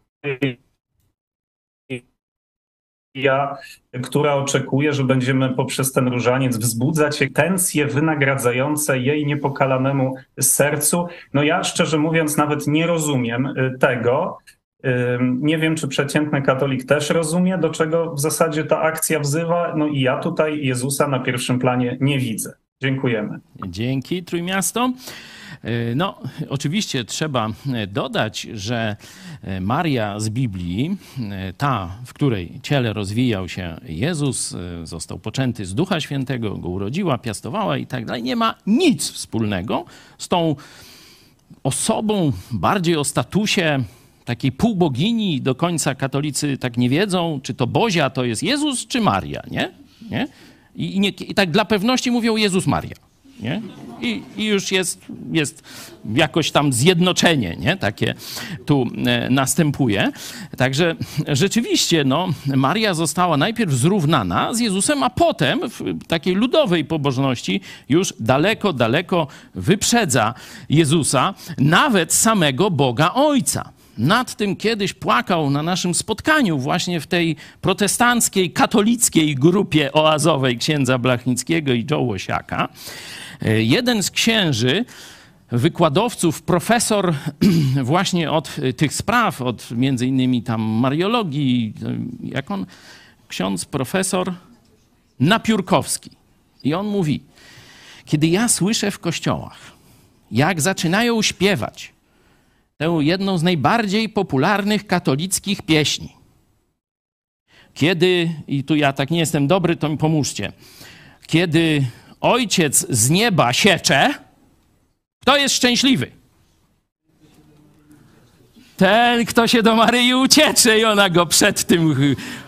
która oczekuje, że będziemy poprzez ten różaniec wzbudzać intencje wynagradzające jej niepokalanemu sercu. No ja szczerze mówiąc nawet nie rozumiem tego. Nie wiem, czy przeciętny katolik też rozumie, do czego w zasadzie ta akcja wzywa. No i ja tutaj Jezusa na pierwszym planie nie widzę. Dziękujemy. Dzięki, Trójmiasto. No, oczywiście trzeba dodać, że Maria z Biblii, ta, w której ciele rozwijał się Jezus, został poczęty z Ducha Świętego, go urodziła, piastowała i tak dalej, nie ma nic wspólnego z tą osobą bardziej o statusie takiej półbogini. Do końca katolicy tak nie wiedzą, czy to Bozia to jest Jezus, czy Maria, nie? Nie? I, i, nie, i tak dla pewności mówią Jezus Maria. Nie? I, i już jest, jest jakoś tam zjednoczenie, nie? Takie tu następuje. Także rzeczywiście no, Maria została najpierw zrównana z Jezusem, a potem w takiej ludowej pobożności już daleko, daleko wyprzedza Jezusa, nawet samego Boga Ojca. Nad tym kiedyś płakał na naszym spotkaniu właśnie w tej protestanckiej, katolickiej grupie oazowej księdza Blachnickiego i John Łosiaka. Jeden z księży, wykładowców, profesor właśnie od tych spraw, od między innymi tam mariologii, jak on, ksiądz profesor Napiórkowski. I on mówi, kiedy ja słyszę w kościołach, jak zaczynają śpiewać tę jedną z najbardziej popularnych katolickich pieśni. Kiedy, i tu ja tak nie jestem dobry, to mi pomóżcie. Kiedy ojciec z nieba siecze, kto jest szczęśliwy? Ten, kto się do Maryi uciecze i ona go przed tym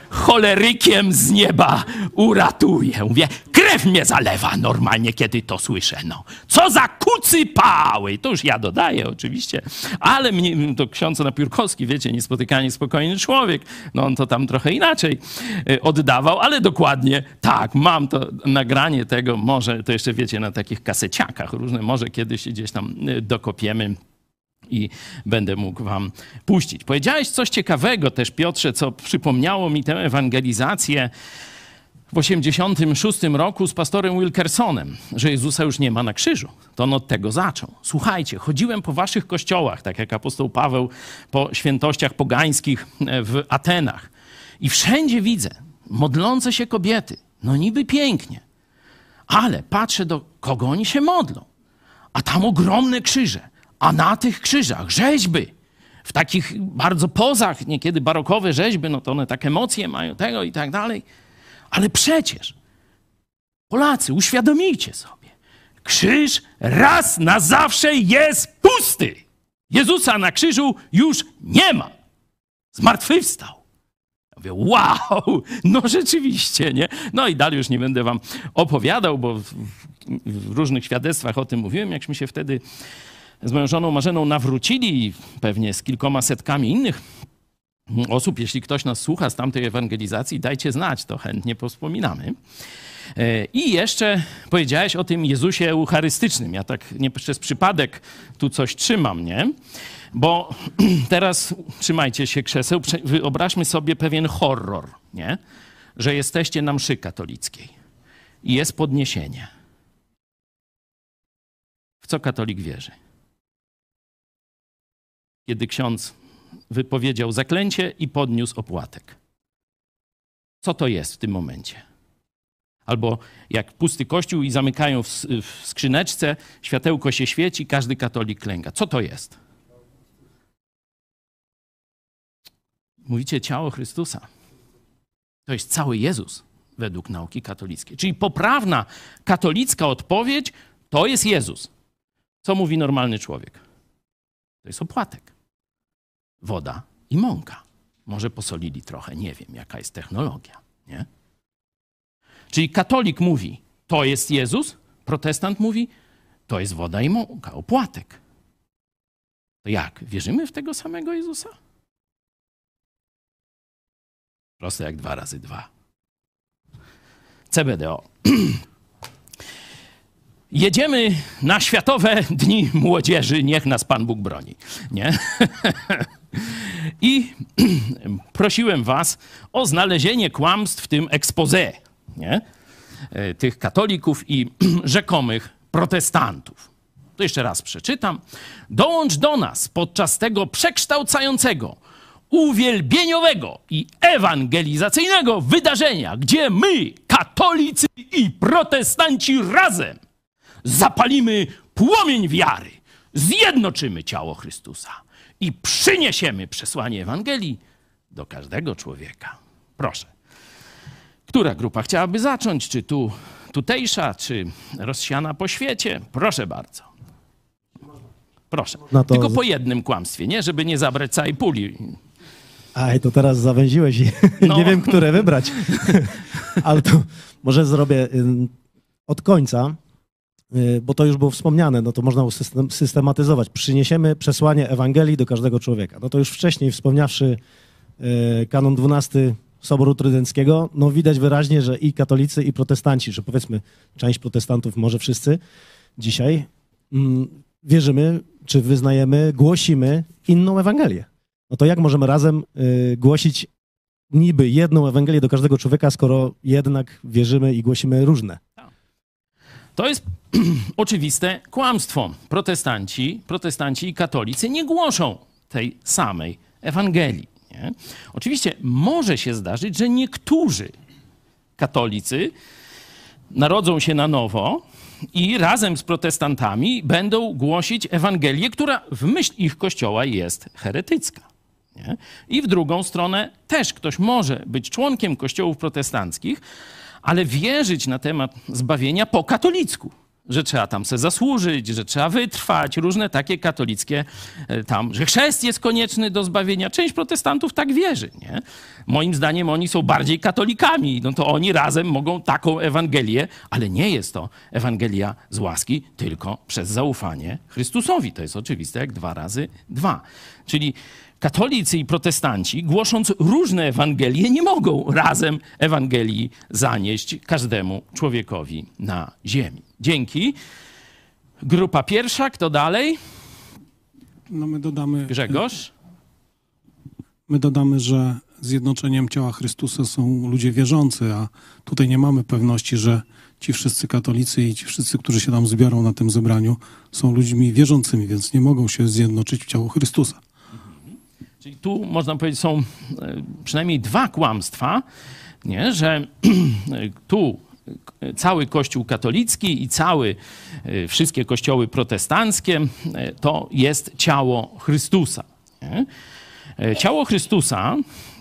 cholerykiem z nieba uratuje. Mówię, krew mnie zalewa normalnie, kiedy to słyszę. No, co za kucypały! To już ja dodaję oczywiście, ale mnie, to ksiądz Napiórkowski, wiecie, niespotykany, spokojny człowiek. No on to tam trochę inaczej oddawał, ale dokładnie tak. Mam to nagranie tego, może to jeszcze wiecie, na takich kaseciakach różne, może kiedyś się gdzieś tam dokopiemy i będę mógł wam puścić. Powiedziałeś coś ciekawego też, Piotrze, co przypomniało mi tę ewangelizację w osiemdziesiątym szóstym roku z pastorem Wilkersonem, że Jezusa już nie ma na krzyżu. To on od tego zaczął. Słuchajcie, chodziłem po waszych kościołach, tak jak apostoł Paweł po świętościach pogańskich w Atenach. I wszędzie widzę modlące się kobiety. No niby pięknie, ale patrzę, do kogo oni się modlą. A tam ogromne krzyże. A na tych krzyżach rzeźby, w takich bardzo pozach, niekiedy barokowe rzeźby, no to one tak emocje mają tego i tak dalej. Ale przecież, Polacy, uświadomijcie sobie, krzyż raz na zawsze jest pusty. Jezusa na krzyżu już nie ma. Zmartwychwstał. Mówię, wow, no rzeczywiście, nie? No i dalej już nie będę wam opowiadał, bo w, w różnych świadectwach o tym mówiłem, jakśmy się wtedy z moją żoną Marzeną nawrócili i pewnie z kilkoma setkami innych osób. Jeśli ktoś nas słucha z tamtej ewangelizacji, dajcie znać, to chętnie powspominamy. I jeszcze powiedziałeś o tym Jezusie eucharystycznym. Ja tak nie przez przypadek tu coś trzymam, nie? Bo teraz, trzymajcie się krzeseł, wyobraźmy sobie pewien horror, nie? Że jesteście na mszy katolickiej i jest podniesienie. W co katolik wierzy? kiedy ksiądz wypowiedział zaklęcie i podniósł opłatek. Co to jest w tym momencie? Albo jak pusty kościół i zamykają w, w skrzyneczce, światełko się świeci, każdy katolik klęka. Co to jest? Mówicie ciało Chrystusa. To jest cały Jezus według nauki katolickiej. Czyli poprawna katolicka odpowiedź to jest Jezus. Co mówi normalny człowiek? To jest opłatek. Woda i mąka. Może posolili trochę, nie wiem, jaka jest technologia, nie? Czyli katolik mówi, to jest Jezus, protestant mówi, to jest woda i mąka, opłatek. To jak? Wierzymy w tego samego Jezusa? Proste jak dwa razy dwa. C B D O. Jedziemy na Światowe Dni Młodzieży, niech nas Pan Bóg broni, nie? I prosiłem was o znalezienie kłamstw w tym exposé, nie? Tych katolików i rzekomych protestantów. To jeszcze raz przeczytam. Dołącz do nas podczas tego przekształcającego, uwielbieniowego i ewangelizacyjnego wydarzenia, gdzie my, katolicy i protestanci razem zapalimy płomień wiary, zjednoczymy ciało Chrystusa i przyniesiemy przesłanie Ewangelii do każdego człowieka. Proszę. Która grupa chciałaby zacząć? Czy tu, tutejsza, czy rozsiana po świecie? Proszę bardzo. Proszę. No to... Tylko po jednym kłamstwie, nie? Żeby nie zabrać całej puli. Aj, to teraz zawęziłeś i no. Nie wiem, które wybrać. Ale to może zrobię od końca, bo to już było wspomniane, no to można usystematyzować. Przyniesiemy przesłanie Ewangelii do każdego człowieka. No to już wcześniej wspomniawszy kanon dwunasty Soboru Trydenckiego, no widać wyraźnie, że i katolicy, i protestanci, że powiedzmy część protestantów, może wszyscy dzisiaj, wierzymy, czy wyznajemy, głosimy inną Ewangelię. No to jak możemy razem głosić niby jedną Ewangelię do każdego człowieka, skoro jednak wierzymy i głosimy różne? To jest oczywiste kłamstwo. Protestanci, protestanci i katolicy nie głoszą tej samej Ewangelii. Nie? Oczywiście może się zdarzyć, że niektórzy katolicy narodzą się na nowo i razem z protestantami będą głosić Ewangelię, która w myśl ich kościoła jest heretycka. Nie? I w drugą stronę też ktoś może być członkiem kościołów protestanckich, ale wierzyć na temat zbawienia po katolicku, że trzeba tam se zasłużyć, że trzeba wytrwać, różne takie katolickie tam, że chrzest jest konieczny do zbawienia. Część protestantów tak wierzy, nie? Moim zdaniem oni są bardziej katolikami, no to oni razem mogą taką Ewangelię, ale nie jest to Ewangelia z łaski, tylko przez zaufanie Chrystusowi. To jest oczywiste jak dwa razy dwa. Czyli katolicy i protestanci, głosząc różne Ewangelie, nie mogą razem Ewangelii zanieść każdemu człowiekowi na ziemi. Dzięki. Grupa pierwsza, kto dalej? No my dodamy, Grzegorz? My dodamy, że zjednoczeniem ciała Chrystusa są ludzie wierzący, a tutaj nie mamy pewności, że ci wszyscy katolicy i ci wszyscy, którzy się tam zbiorą na tym zebraniu, są ludźmi wierzącymi, więc nie mogą się zjednoczyć w ciału Chrystusa. Czyli tu można powiedzieć, są przynajmniej dwa kłamstwa, nie? Że tu cały Kościół katolicki i cały, wszystkie kościoły protestanckie to jest ciało Chrystusa. Nie? Ciało Chrystusa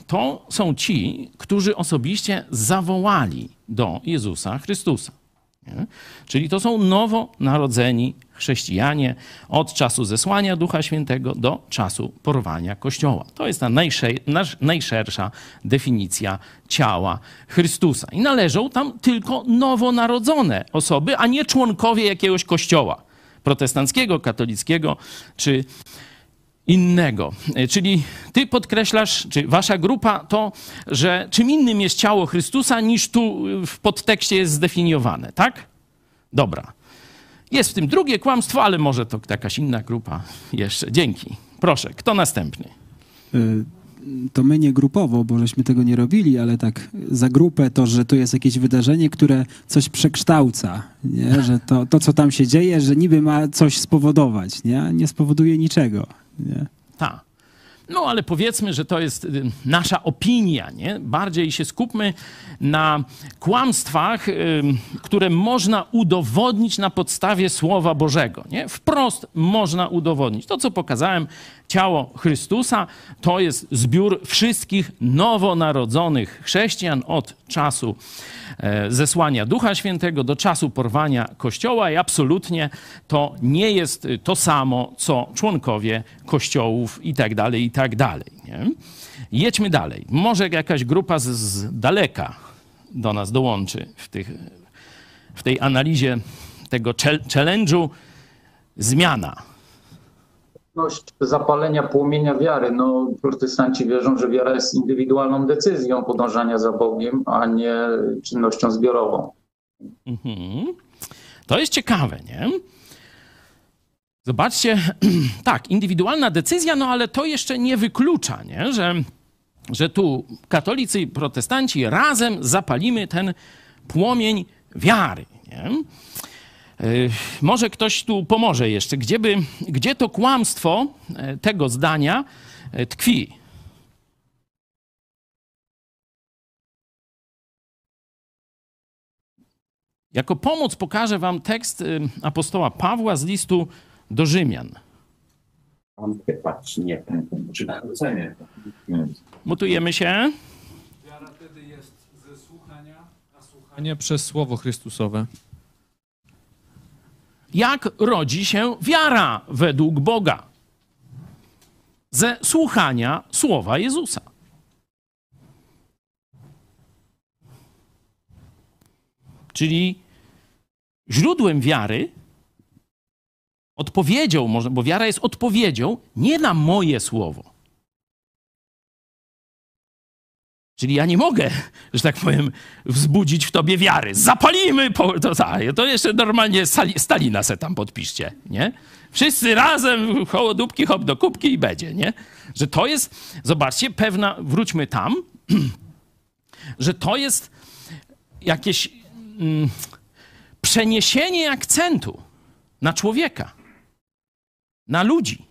to są ci, którzy osobiście zawołali do Jezusa Chrystusa. Nie? Czyli to są nowonarodzeni chrześcijanie od czasu zesłania Ducha Świętego do czasu porwania Kościoła. To jest ta najszersza definicja ciała Chrystusa. I należą tam tylko nowonarodzone osoby, a nie członkowie jakiegoś kościoła protestanckiego, katolickiego czy innego. Czyli ty podkreślasz, czy wasza grupa to, że czym innym jest ciało Chrystusa niż tu w podtekście jest zdefiniowane, tak? Dobra. Jest w tym drugie kłamstwo, ale może to jakaś inna grupa jeszcze. Dzięki. Proszę, kto następny? To my nie grupowo, bo żeśmy tego nie robili, ale tak za grupę to, że tu jest jakieś wydarzenie, które coś przekształca, nie? Że to, to, co tam się dzieje, że niby ma coś spowodować, nie, nie spowoduje niczego. Nie? ta. No ale powiedzmy, że to jest nasza opinia, nie? Bardziej się skupmy na kłamstwach, które można udowodnić na podstawie Słowa Bożego, nie? Wprost można udowodnić. To, co pokazałem, ciało Chrystusa, to jest zbiór wszystkich nowonarodzonych chrześcijan od czasu zesłania Ducha Świętego do czasu porwania Kościoła i absolutnie to nie jest to samo, co członkowie Kościołów i tak dalej, i tak dalej. Nie? Jedźmy dalej. Może jakaś grupa z, z daleka do nas dołączy w, tych, w tej analizie tego challenge'u. Zmiana. Zapalenia płomienia wiary. No, protestanci wierzą, że wiara jest indywidualną decyzją podążania za Bogiem, a nie czynnością zbiorową. Mm-hmm. To jest ciekawe, nie? Zobaczcie, tak, indywidualna decyzja, no ale to jeszcze nie wyklucza, nie? Że, że tu katolicy i protestanci razem zapalimy ten płomień wiary, nie? Może ktoś tu pomoże jeszcze. Gdzie, by, gdzie to kłamstwo tego zdania tkwi? Jako pomoc pokażę wam tekst apostoła Pawła z listu do Rzymian. Mutujemy się. Wiara wtedy jest ze słuchania, a słuchanie przez Słowo Chrystusowe. Jak rodzi się wiara według Boga? Ze słuchania słowa Jezusa. Czyli źródłem wiary, odpowiedzią, bo wiara jest odpowiedzią nie na moje słowo. Czyli ja nie mogę, że tak powiem, wzbudzić w tobie wiary. Zapalimy! Po... To, to jeszcze normalnie Stalina se tam podpiszcie, nie? Wszyscy razem, koło dupki, hop do kubki i będzie, nie? Że to jest, zobaczcie, pewna, wróćmy tam, że to jest jakieś mm, przeniesienie akcentu na człowieka, na ludzi.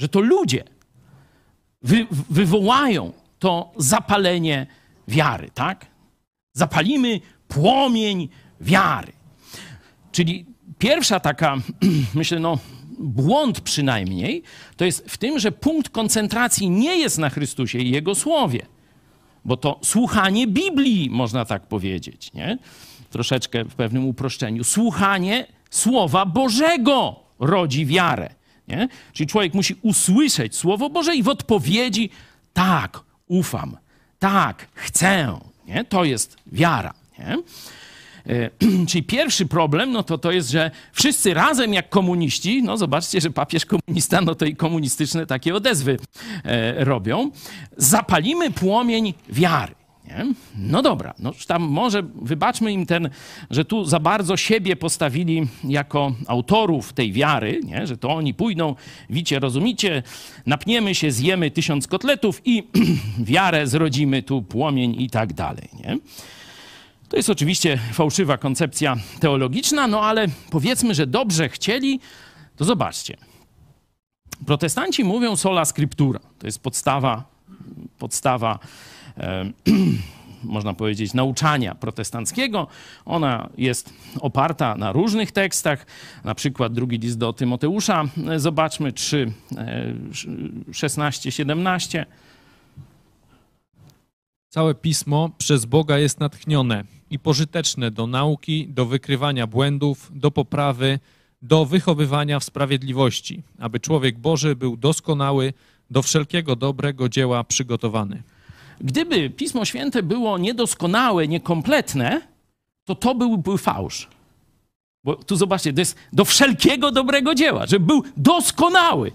Że to ludzie wy, wywołają to zapalenie wiary, tak? Zapalimy płomień wiary. Czyli pierwsza taka, myślę, no błąd przynajmniej, to jest w tym, że punkt koncentracji nie jest na Chrystusie i Jego Słowie, bo to słuchanie Biblii, można tak powiedzieć, nie? Troszeczkę w pewnym uproszczeniu. Słuchanie Słowa Bożego rodzi wiarę, nie? Czyli człowiek musi usłyszeć Słowo Boże i w odpowiedzi tak, ufam, tak, chcę, nie? To jest wiara, nie? Yy, czyli pierwszy problem, no to to jest, że wszyscy razem jak komuniści, no zobaczcie, że papież komunista, no to i komunistyczne takie odezwy yy, robią, zapalimy płomień wiary, nie? No dobra, no tam może wybaczmy im ten, że tu za bardzo siebie postawili jako autorów tej wiary, nie? Że to oni pójdą, widzicie, rozumicie, napniemy się, zjemy tysiąc kotletów i wiarę zrodzimy, tu płomień i tak dalej, nie? To jest oczywiście fałszywa koncepcja teologiczna, no ale powiedzmy, że dobrze chcieli, to zobaczcie. Protestanci mówią sola scriptura, to jest podstawa, podstawa można powiedzieć, nauczania protestanckiego. Ona jest oparta na różnych tekstach, na przykład drugi list do Tymoteusza, zobaczmy, trzy, szesnaście, siedemnaście. Całe pismo przez Boga jest natchnione i pożyteczne do nauki, do wykrywania błędów, do poprawy, do wychowywania w sprawiedliwości, aby człowiek Boży był doskonały, do wszelkiego dobrego dzieła przygotowany. Gdyby Pismo Święte było niedoskonałe, niekompletne, to to byłby fałsz. Bo tu zobaczcie, to jest do wszelkiego dobrego dzieła, żeby był doskonały.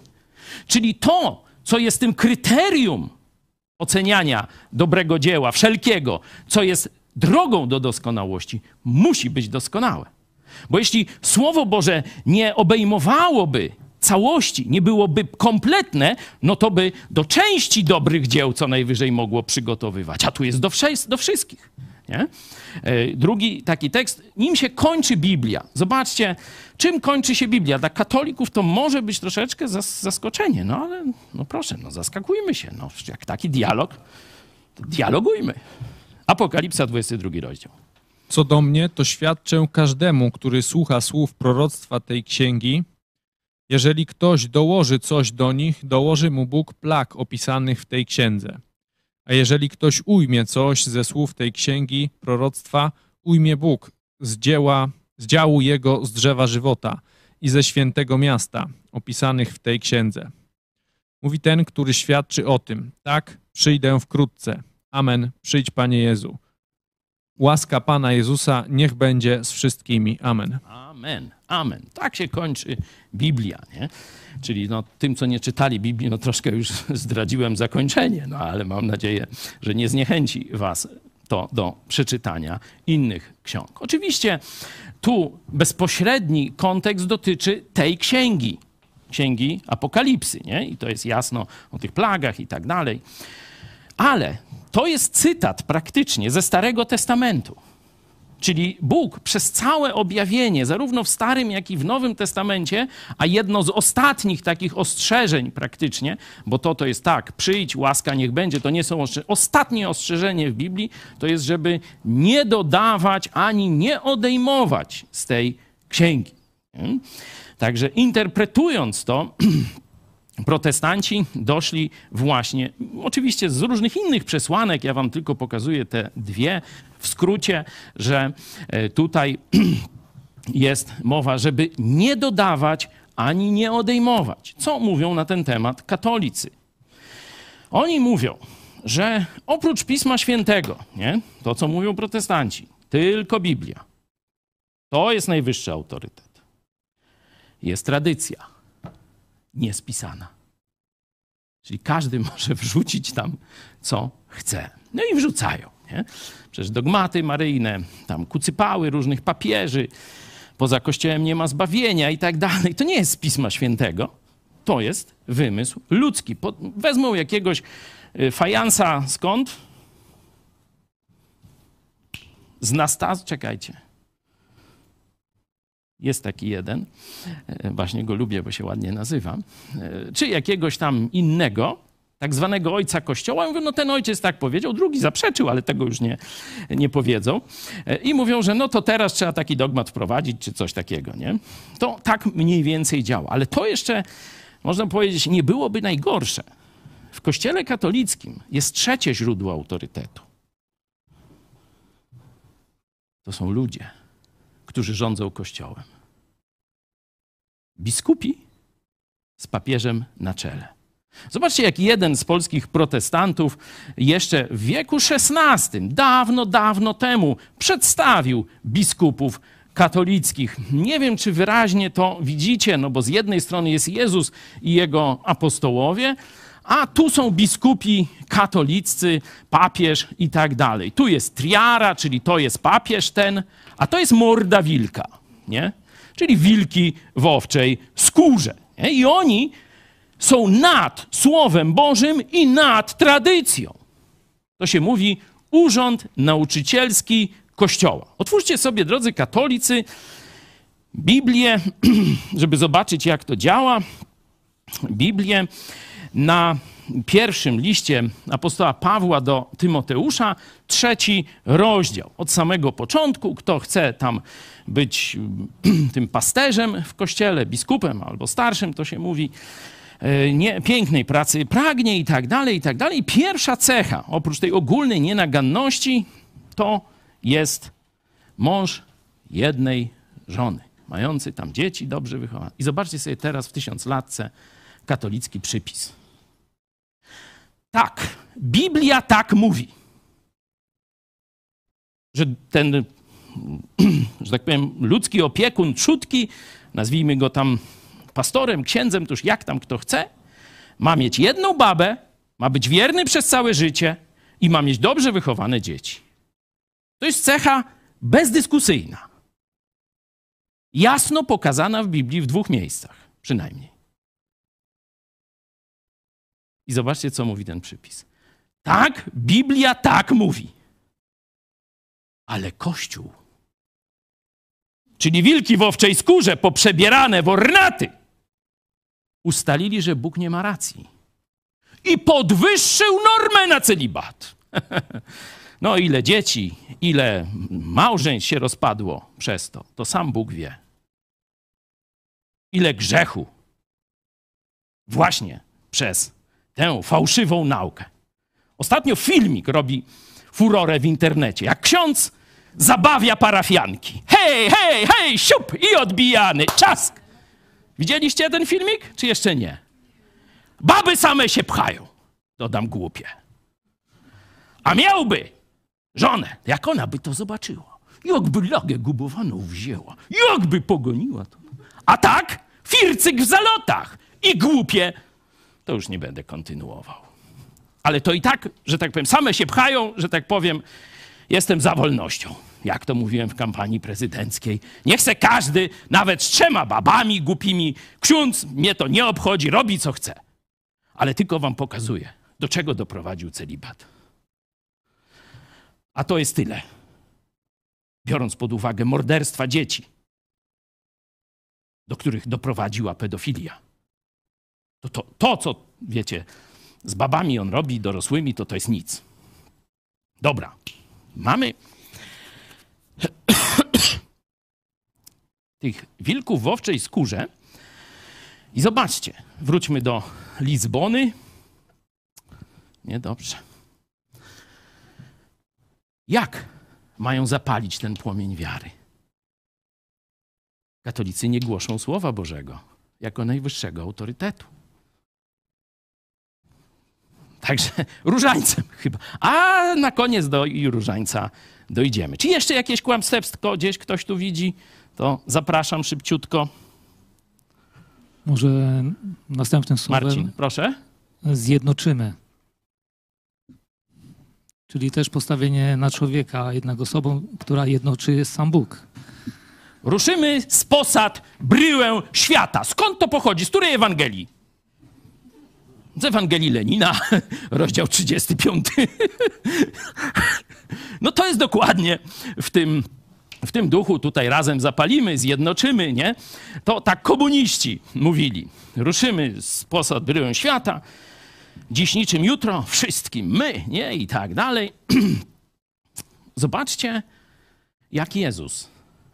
Czyli to, co jest tym kryterium oceniania dobrego dzieła, wszelkiego, co jest drogą do doskonałości, musi być doskonałe. Bo jeśli Słowo Boże nie obejmowałoby całości, nie byłoby kompletne, no to by do części dobrych dzieł co najwyżej mogło przygotowywać. A tu jest do, do wszystkich. Nie? Drugi taki tekst, nim się kończy Biblia. Zobaczcie, czym kończy się Biblia. Dla katolików to może być troszeczkę zaskoczenie, no ale no proszę, no zaskakujmy się. No, jak taki dialog, to dialogujmy. Apokalipsa, dwudziesty drugi rozdział. Co do mnie, to świadczę każdemu, który słucha słów proroctwa tej księgi. Jeżeli ktoś dołoży coś do nich, dołoży mu Bóg plag opisanych w tej księdze. A jeżeli ktoś ujmie coś ze słów tej księgi proroctwa, ujmie Bóg z dzieła, z działu jego z drzewa żywota i ze świętego miasta, opisanych w tej księdze. Mówi ten, który świadczy o tym. Tak, przyjdę wkrótce. Amen. Przyjdź, Panie Jezu. Łaska Pana Jezusa niech będzie z wszystkimi. Amen. Amen. Amen. Tak się kończy Biblia, nie? Czyli no, tym, co nie czytali Biblii, no troszkę już zdradziłem zakończenie, no ale mam nadzieję, że nie zniechęci was to do przeczytania innych ksiąg. Oczywiście tu bezpośredni kontekst dotyczy tej księgi, księgi Apokalipsy, nie? I to jest jasno o tych plagach i tak dalej. Ale to jest cytat praktycznie ze Starego Testamentu. Czyli Bóg przez całe objawienie, zarówno w Starym, jak i w Nowym Testamencie, a jedno z ostatnich takich ostrzeżeń praktycznie, bo to to jest tak, przyjdź, łaska niech będzie, to nie są ostrzeżenia. Ostatnie ostrzeżenie w Biblii to jest, żeby nie dodawać ani nie odejmować z tej księgi. Także interpretując to, protestanci doszli właśnie, oczywiście z różnych innych przesłanek, ja wam tylko pokazuję te dwie w skrócie, że tutaj jest mowa, żeby nie dodawać ani nie odejmować. Co mówią na ten temat katolicy? Oni mówią, że oprócz Pisma Świętego, nie? To co mówią protestanci, tylko Biblia. To jest najwyższy autorytet. Jest tradycja. Niespisana. Czyli każdy może wrzucić tam, co chce. No i wrzucają. Nie? Przecież dogmaty maryjne, tam kucypały różnych papieży, poza Kościołem nie ma zbawienia i tak dalej. To nie jest z Pisma Świętego, to jest wymysł ludzki. Wezmą jakiegoś fajansa skąd? Z Nastaz... Czekajcie. Jest taki jeden, właśnie go lubię, bo się ładnie nazywa, czy jakiegoś tam innego, tak zwanego ojca Kościoła. Mówią, no ten ojciec tak powiedział, drugi zaprzeczył, ale tego już nie, nie powiedzą. I mówią, że no to teraz trzeba taki dogmat wprowadzić, czy coś takiego, nie? To tak mniej więcej działa. Ale to jeszcze, można powiedzieć, nie byłoby najgorsze. W Kościele katolickim jest trzecie źródło autorytetu. To są ludzie, którzy rządzą Kościołem. Biskupi z papieżem na czele. Zobaczcie, jak jeden z polskich protestantów jeszcze w wieku szesnastym, dawno, dawno temu, przedstawił biskupów katolickich. Nie wiem, czy wyraźnie to widzicie, no bo z jednej strony jest Jezus i jego apostołowie, a tu są biskupi katoliccy, papież i tak dalej. Tu jest triara, czyli to jest papież ten, a to jest morda wilka, nie? Czyli wilki w owczej skórze. Nie? I oni są nad Słowem Bożym i nad tradycją. To się mówi Urząd Nauczycielski Kościoła. Otwórzcie sobie, drodzy katolicy, Biblię, żeby zobaczyć, jak to działa. Biblię. Na pierwszym liście apostoła Pawła do Tymoteusza, trzeci rozdział. Od samego początku, kto chce tam być tym pasterzem w kościele, biskupem albo starszym, to się mówi, nie, pięknej pracy pragnie i tak dalej, i tak dalej. Pierwsza cecha, oprócz tej ogólnej nienaganności, to jest mąż jednej żony, mający tam dzieci dobrze wychowane. I zobaczcie sobie teraz w tysiąclatce katolicki przypis. Tak, Biblia tak mówi, że ten, że tak powiem, ludzki opiekun trzódki, nazwijmy go tam pastorem, księdzem, tuż jak tam kto chce, ma mieć jedną babę, ma być wierny przez całe życie i ma mieć dobrze wychowane dzieci. To jest cecha bezdyskusyjna. Jasno pokazana w Biblii w dwóch miejscach przynajmniej. I zobaczcie, co mówi ten przypis. Tak, Biblia tak mówi. ale Kościół. Czyli wilki w owczej skórze, poprzebierane w ornaty, ustalili, że Bóg nie ma racji. I podwyższył normę na celibat. No ile dzieci, ile małżeństw się rozpadło przez to, to sam Bóg wie. Ile grzechu właśnie przez tę fałszywą naukę. Ostatnio filmik robi furorę w internecie, jak ksiądz zabawia parafianki. Hej, hej, hej, siup i odbijany, czask. Widzieliście ten filmik, czy jeszcze nie? Baby same się pchają, dodam głupie. A miałby żonę, jak ona by to zobaczyła? Jakby lagę gubowaną wzięła, jakby pogoniła to. A tak, fircyk w zalotach i głupie. To już nie będę kontynuował. Ale to i tak, że tak powiem, same się pchają, że tak powiem, jestem za wolnością. Jak to mówiłem w kampanii prezydenckiej. Nie chce każdy, nawet z trzema babami głupimi, ksiądz mnie to nie obchodzi, robi co chce. Ale tylko wam pokazuję, do czego doprowadził celibat. A to jest tyle. Biorąc pod uwagę morderstwa dzieci, do których doprowadziła pedofilia. To, to, to co, wiecie, z babami on robi, dorosłymi, to to jest nic. Dobra, mamy tych wilków w owczej skórze. I zobaczcie, wróćmy do Lizbony. Niedobrze. Jak mają zapalić ten płomień wiary? Katolicy nie głoszą Słowa Bożego jako najwyższego autorytetu. Także różańcem chyba. A na koniec do różańca dojdziemy. Czy jeszcze jakieś kłamstewstwo gdzieś ktoś tu widzi? To zapraszam szybciutko. Może następnym słowem... Marcin, proszę. Zjednoczymy. Czyli też postawienie na człowieka, a jednak osobą, która jednoczy, jest sam Bóg. Ruszymy z posad bryłę świata. Skąd to pochodzi? Z której Ewangelii? Z Ewangelii Lenina, rozdział trzydziesty piąty. No to jest dokładnie w tym, w tym duchu. Tutaj razem zapalimy, zjednoczymy, nie? To tak komuniści mówili. Ruszymy z posad bryłę świata. Dziś niczym jutro, wszystkim my, nie? I tak dalej. Zobaczcie, jak Jezus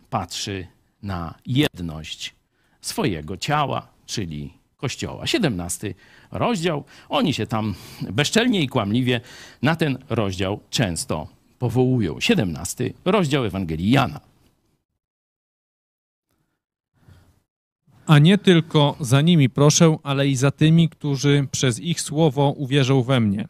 patrzy na jedność swojego ciała, czyli Kościoła. siedemnasty rozdział. Oni się tam bezczelnie i kłamliwie na ten rozdział często powołują. siedemnasty rozdział Ewangelii Jana. A nie tylko za nimi proszę, ale i za tymi, którzy przez ich słowo uwierzą we mnie,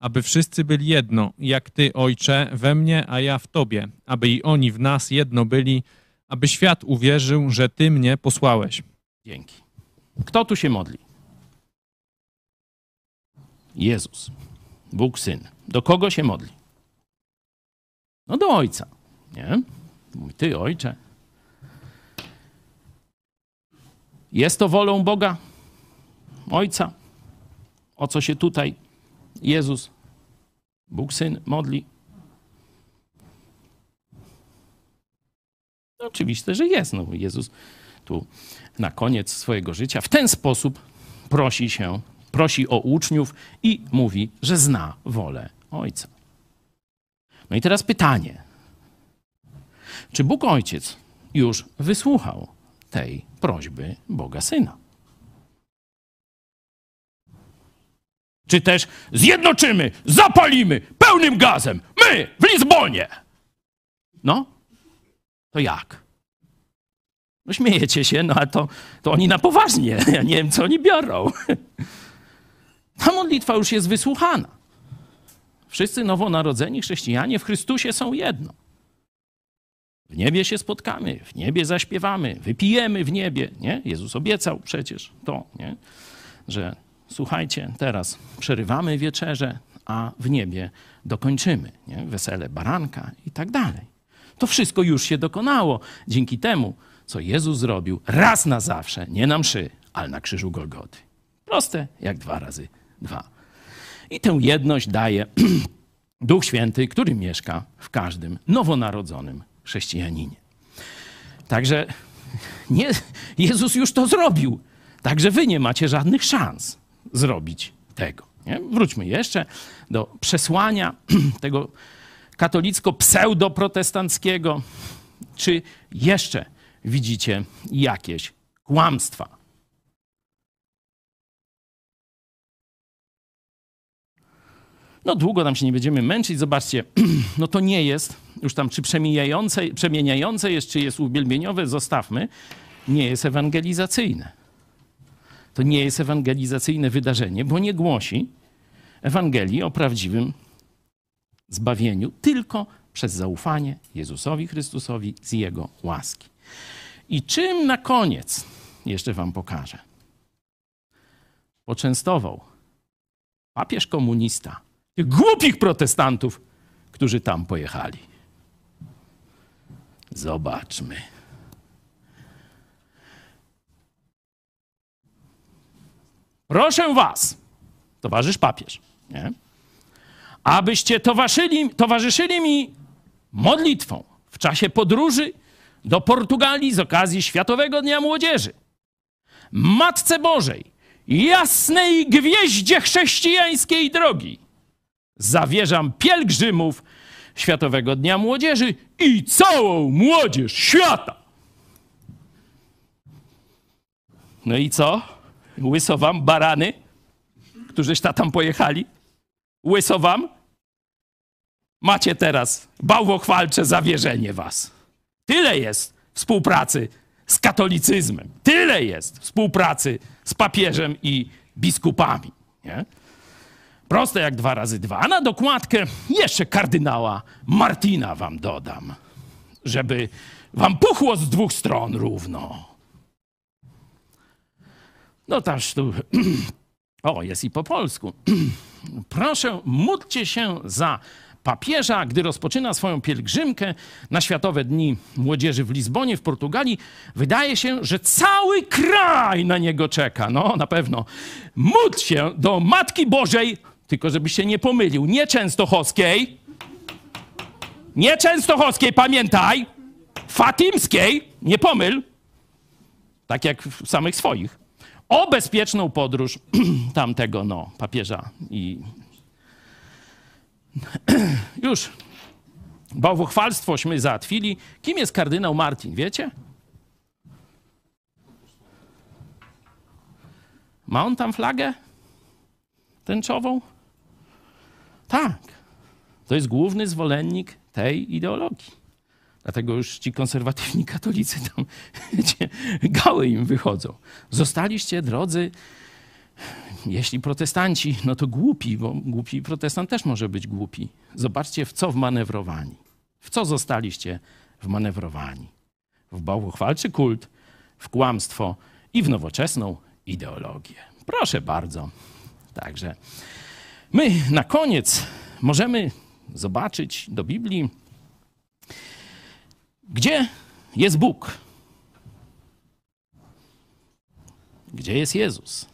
aby wszyscy byli jedno, jak Ty, Ojcze, we mnie, a ja w Tobie, aby i oni w nas jedno byli, aby świat uwierzył, że Ty mnie posłałeś. Dzięki. Kto tu się modli? Jezus, Bóg Syn. Do kogo się modli? No do Ojca, nie? Mój Ty, Ojcze. Jest to wolą Boga, Ojca, o co się tutaj Jezus, Bóg Syn, modli? Oczywiście, że jest. No, Jezus tu na koniec swojego życia w ten sposób prosi się, prosi o uczniów i mówi, że zna wolę Ojca. No i teraz pytanie. Czy Bóg Ojciec już wysłuchał tej prośby Boga Syna? Czy też zjednoczymy, zapalimy pełnym gazem, my w Lizbonie? No, to jak? No śmiejecie się, no a to, to oni na poważnie. Ja nie wiem, co oni biorą. Ta modlitwa już jest wysłuchana. Wszyscy nowonarodzeni chrześcijanie w Chrystusie są jedno. W niebie się spotkamy, w niebie zaśpiewamy, wypijemy w niebie, nie? Jezus obiecał przecież to, nie? Że słuchajcie, teraz przerywamy wieczerzę, a w niebie dokończymy, nie? Wesele baranka i tak dalej. To wszystko już się dokonało dzięki temu, co Jezus zrobił raz na zawsze, nie na mszy, ale na krzyżu Golgoty. Proste jak dwa razy dwa. I tę jedność daje Duch Święty, który mieszka w każdym nowonarodzonym chrześcijaninie. Także nie, Jezus już to zrobił. Także wy nie macie żadnych szans zrobić tego. Nie? Wróćmy jeszcze do przesłania tego katolicko-pseudoprotestanckiego. Czy jeszcze widzicie jakieś kłamstwa? No długo tam się nie będziemy męczyć. Zobaczcie, no to nie jest już tam, czy przemijające, przemieniające jest, czy jest uwielbieniowe, zostawmy. Nie jest ewangelizacyjne. To nie jest ewangelizacyjne wydarzenie, bo nie głosi Ewangelii o prawdziwym zbawieniu, tylko przez zaufanie Jezusowi Chrystusowi z Jego łaski. I czym na koniec jeszcze wam pokażę? Poczęstował papież komunista tych głupich protestantów, którzy tam pojechali. Zobaczmy. Proszę was, towarzysz papież, nie? Abyście towarzyszyli, towarzyszyli mi modlitwą w czasie podróży do Portugalii z okazji Światowego Dnia Młodzieży. Matce Bożej, jasnej gwieździe chrześcijańskiej drogi, zawierzam pielgrzymów Światowego Dnia Młodzieży i całą młodzież świata. No i co? Łyso wam, barany, którzyś ta tam pojechali? Łyso wam? Macie teraz bałwochwalcze zawierzenie was. Tyle jest współpracy z katolicyzmem. Tyle jest współpracy z papieżem i biskupami. Nie? Proste jak dwa razy dwa. A na dokładkę jeszcze kardynała Martina wam dodam, żeby wam puchło z dwóch stron równo. No też tu... O, jest i po polsku. Proszę, módlcie się za papieża, gdy rozpoczyna swoją pielgrzymkę na Światowe Dni Młodzieży w Lizbonie, w Portugalii. Wydaje się, że cały kraj na niego czeka. No, na pewno. Módl się do Matki Bożej, tylko żebyś się nie pomylił, nie częstochowskiej, nie częstochowskiej, pamiętaj, fatimskiej, nie pomyl, tak jak w samych swoich, o bezpieczną podróż tamtego, no, papieża i... Już bałwochwalstwośmy załatwili. Kim jest kardynał Martin, wiecie? Ma on tam flagę tęczową? Tak. To jest główny zwolennik tej ideologii. Dlatego już ci konserwatywni katolicy tam, wiecie, gały im wychodzą. Zostaliście, drodzy, jeśli protestanci, no to głupi, bo głupi protestant też może być głupi. Zobaczcie, w co wmanewrowani. W co zostaliście wmanewrowani. W bałwochwalczy kult, w kłamstwo i w nowoczesną ideologię. Proszę bardzo. Także my na koniec możemy zobaczyć do Biblii, gdzie jest Bóg? Gdzie jest Jezus?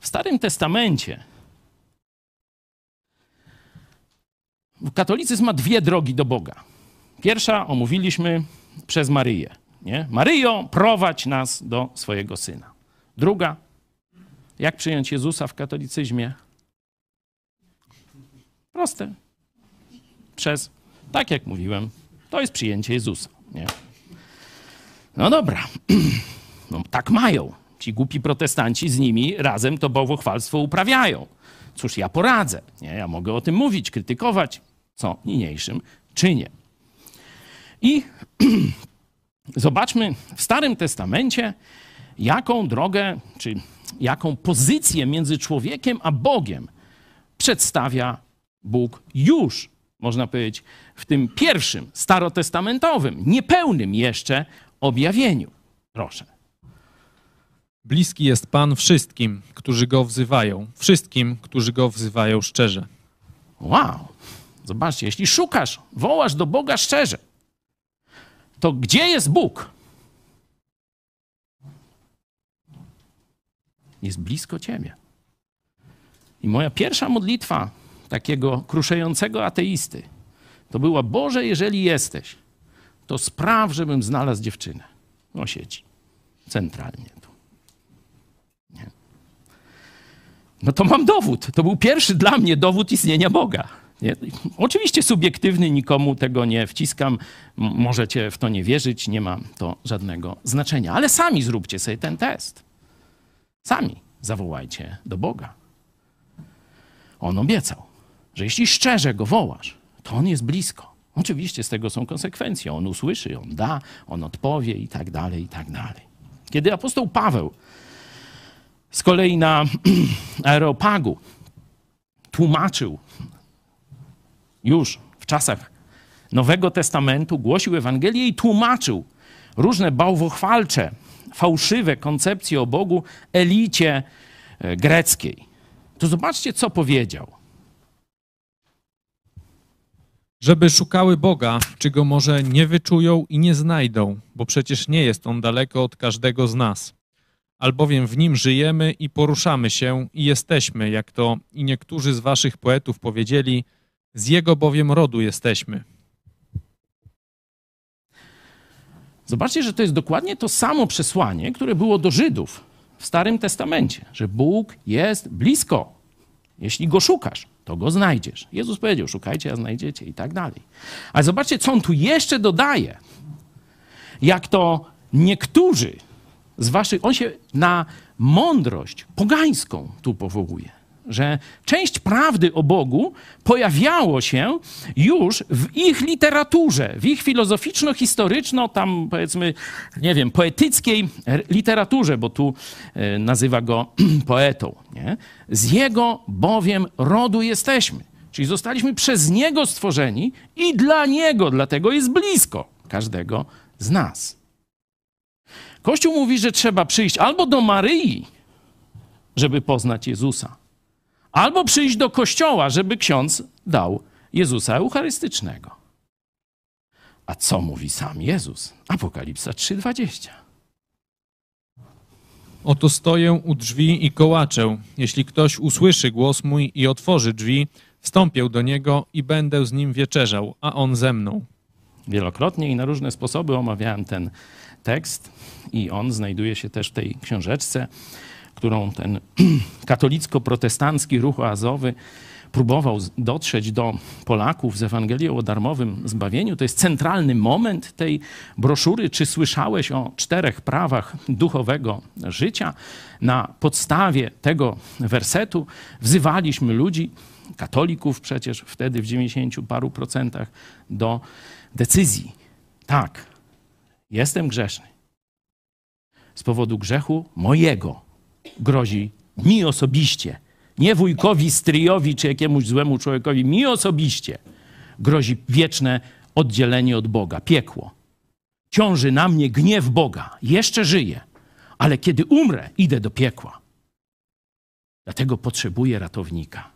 W Starym Testamencie katolicyzm ma dwie drogi do Boga. Pierwsza omówiliśmy przez Maryję. Nie? Maryjo, prowadź nas do swojego Syna. Druga, jak przyjąć Jezusa w katolicyzmie? Proste. Przez, tak jak mówiłem, to jest przyjęcie Jezusa. Nie? No dobra, no, tak mają. Ci głupi protestanci z nimi razem to bałwochwalstwo uprawiają. Cóż ja poradzę? Nie? Ja mogę o tym mówić, krytykować, co niniejszym czynię. I zobaczmy w Starym Testamencie, jaką drogę, czy jaką pozycję między człowiekiem a Bogiem przedstawia Bóg już, można powiedzieć, w tym pierwszym, starotestamentowym, niepełnym jeszcze objawieniu. Proszę. Bliski jest Pan wszystkim, którzy Go wzywają. Wszystkim, którzy Go wzywają szczerze. Wow. Zobaczcie, jeśli szukasz, wołasz do Boga szczerze, to gdzie jest Bóg? Jest blisko ciebie. I moja pierwsza modlitwa takiego kruszającego ateisty, to było: Boże, jeżeli jesteś, to spraw, żebym znalazł dziewczynę. No siedzi centralnie tu. Nie. No to mam dowód. To był pierwszy dla mnie dowód istnienia Boga. Nie? Oczywiście subiektywny, nikomu tego nie wciskam. Możecie w to nie wierzyć, nie ma to żadnego znaczenia. Ale sami zróbcie sobie ten test. Sami zawołajcie do Boga. On obiecał, że jeśli szczerze go wołasz, to on jest blisko. Oczywiście z tego są konsekwencje. On usłyszy, on da, on odpowie i tak dalej, i tak dalej. Kiedy apostoł Paweł z kolei na Areopagu tłumaczył już w czasach Nowego Testamentu, głosił Ewangelię i tłumaczył różne bałwochwalcze, fałszywe koncepcje o Bogu elicie greckiej. To zobaczcie, co powiedział. Żeby szukały Boga, czy go może nie wyczują i nie znajdą, bo przecież nie jest on daleko od każdego z nas. Albowiem w nim żyjemy i poruszamy się i jesteśmy, jak to i niektórzy z waszych poetów powiedzieli, z jego bowiem rodu jesteśmy. Zobaczcie, że to jest dokładnie to samo przesłanie, które było do Żydów w Starym Testamencie, że Bóg jest blisko. Jeśli go szukasz, to go znajdziesz. Jezus powiedział, szukajcie, a znajdziecie i tak dalej. Ale zobaczcie, co on tu jeszcze dodaje. Jak to niektórzy z waszych... On się na mądrość pogańską tu powołuje. Że część prawdy o Bogu pojawiało się już w ich literaturze, w ich filozoficzno-historyczno, tam powiedzmy, nie wiem, poetyckiej literaturze, bo tu nazywa go poetą. Nie? Z jego bowiem rodu jesteśmy, czyli zostaliśmy przez niego stworzeni i dla niego, dlatego jest blisko każdego z nas. Kościół mówi, że trzeba przyjść albo do Maryi, żeby poznać Jezusa, albo przyjść do kościoła, żeby ksiądz dał Jezusa eucharystycznego. A co mówi sam Jezus? Apokalipsa trzy dwadzieścia. Oto stoję u drzwi i kołaczę. Jeśli ktoś usłyszy głos mój i otworzy drzwi, wstąpię do niego i będę z nim wieczerzał, a on ze mną. Wielokrotnie i na różne sposoby omawiałem ten tekst i on znajduje się też w tej książeczce, którą ten katolicko-protestancki ruch oazowy próbował dotrzeć do Polaków z Ewangelią o darmowym zbawieniu. To jest centralny moment tej broszury. Czy słyszałeś o czterech prawach duchowego życia? Na podstawie tego wersetu wzywaliśmy ludzi, katolików przecież wtedy w dziewięćdziesięciu paru procentach, do decyzji. Tak, jestem grzeszny. Z powodu grzechu mojego grozi mi osobiście, nie wujkowi, stryjowi czy jakiemuś złemu człowiekowi, mi osobiście grozi wieczne oddzielenie od Boga, piekło. Ciąży na mnie gniew Boga, jeszcze żyję, ale kiedy umrę, idę do piekła. Dlatego potrzebuję ratownika.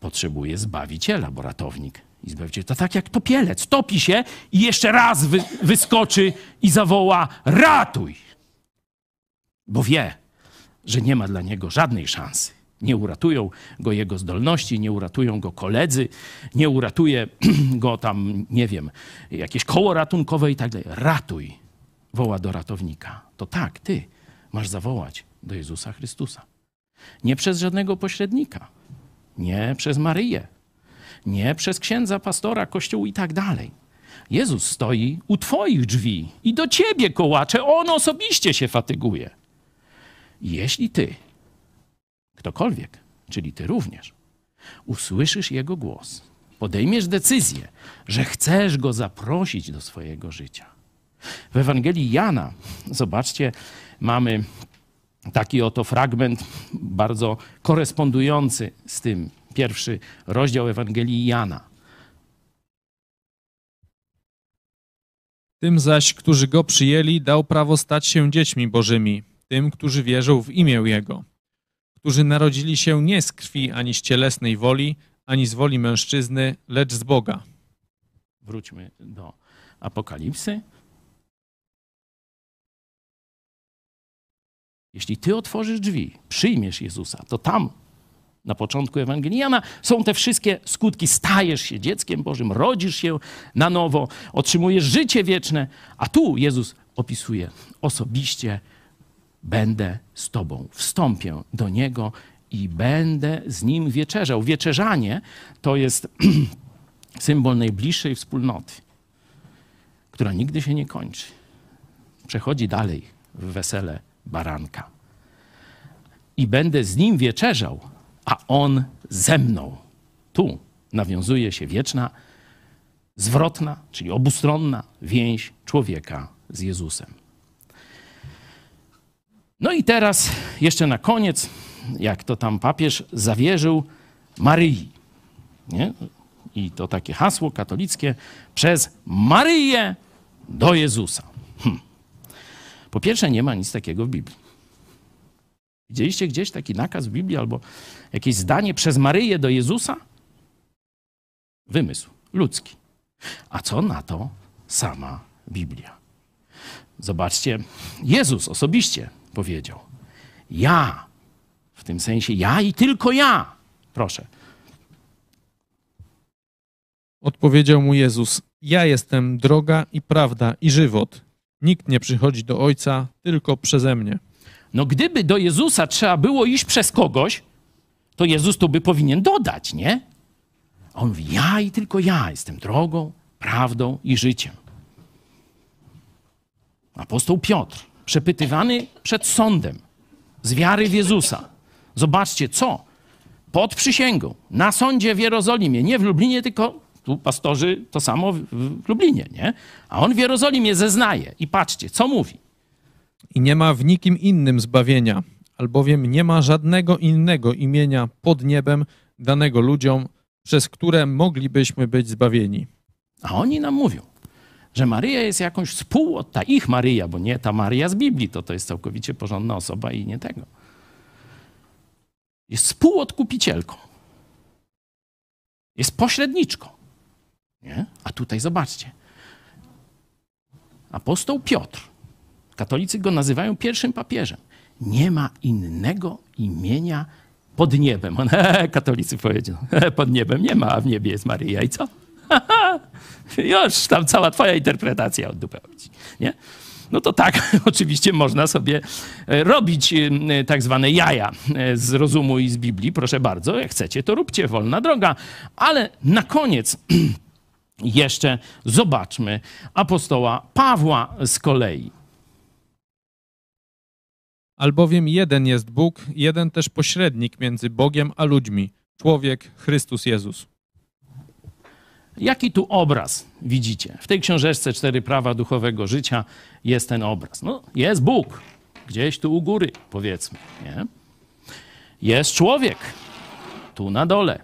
Potrzebuję zbawiciela, bo ratownik i zbawiciel to tak jak topielec, topi się i jeszcze raz wy, wyskoczy i zawoła: ratuj! Bo wie, że nie ma dla niego żadnej szansy. Nie uratują go jego zdolności, nie uratują go koledzy, nie uratuje go tam, nie wiem, jakieś koło ratunkowe i tak dalej. Ratuj, woła do ratownika. To tak, ty masz zawołać do Jezusa Chrystusa. Nie przez żadnego pośrednika, nie przez Maryję, nie przez księdza, pastora, kościół i tak dalej. Jezus stoi u twoich drzwi i do ciebie kołacze. On osobiście się fatyguje. Jeśli ty, ktokolwiek, czyli ty również, usłyszysz jego głos, podejmiesz decyzję, że chcesz go zaprosić do swojego życia. W Ewangelii Jana, zobaczcie, mamy taki oto fragment bardzo korespondujący z tym, pierwszy rozdział Ewangelii Jana. Tym zaś, którzy go przyjęli, dał prawo stać się dziećmi bożymi, tym, którzy wierzą w imię Jego, którzy narodzili się nie z krwi ani z cielesnej woli, ani z woli mężczyzny, lecz z Boga. Wróćmy do Apokalipsy. Jeśli ty otworzysz drzwi, przyjmiesz Jezusa, to tam na początku Ewangelii Jana, są te wszystkie skutki. Stajesz się dzieckiem Bożym, rodzisz się na nowo, otrzymujesz życie wieczne, a tu Jezus opisuje: osobiście będę z tobą, wstąpię do niego i będę z nim wieczerzał. Wieczerzanie to jest symbol najbliższej wspólnoty, która nigdy się nie kończy. Przechodzi dalej w wesele baranka. I będę z nim wieczerzał, a on ze mną. Tu nawiązuje się wieczna, zwrotna, czyli obustronna więź człowieka z Jezusem. No i teraz jeszcze na koniec, jak to tam papież zawierzył Maryi. Nie? I to takie hasło katolickie: przez Maryję do Jezusa. Hm. Po pierwsze, nie ma nic takiego w Biblii. Widzieliście gdzieś taki nakaz w Biblii albo jakieś zdanie przez Maryję do Jezusa? Wymysł ludzki. A co na to sama Biblia? Zobaczcie, Jezus osobiście powiedział: ja, w tym sensie ja i tylko ja. Proszę. Odpowiedział mu Jezus: ja jestem droga i prawda i żywot. Nikt nie przychodzi do Ojca tylko przeze mnie. No gdyby do Jezusa trzeba było iść przez kogoś, to Jezus to by powinien dodać, nie? A on mówi: ja i tylko ja jestem drogą, prawdą i życiem. Apostoł Piotr, przepytywany przed sądem z wiary w Jezusa. Zobaczcie, co? Pod przysięgą, na sądzie w Jerozolimie, nie w Lublinie, tylko tu pastorzy to samo w Lublinie, nie? A on w Jerozolimie zeznaje i patrzcie, co mówi. I nie ma w nikim innym zbawienia, albowiem nie ma żadnego innego imienia pod niebem danego ludziom, przez które moglibyśmy być zbawieni. A oni nam mówią, że Maryja jest jakąś współodta, ta ich Maryja, bo nie ta Maryja z Biblii, to to jest całkowicie porządna osoba i nie tego. Jest współodkupicielką. Jest pośredniczką. Nie? A tutaj zobaczcie. Apostoł Piotr, katolicy go nazywają pierwszym papieżem. Nie ma innego imienia pod niebem. On, he, katolicy powiedzą, he, pod niebem nie ma, a w niebie jest Maryja. I co? Ha, ha, już tam cała twoja interpretacja od dupy chodzi, nie? No to tak, oczywiście można sobie robić tak zwane jaja z rozumu i z Biblii. Proszę bardzo, jak chcecie, to róbcie, wolna droga. Ale na koniec jeszcze zobaczmy apostoła Pawła z kolei. Albowiem jeden jest Bóg, jeden też pośrednik między Bogiem a ludźmi, człowiek Chrystus Jezus. Jaki tu obraz widzicie? W tej książeczce Cztery prawa duchowego życia jest ten obraz. No, jest Bóg, gdzieś tu u góry, powiedzmy, nie? Jest człowiek, tu na dole.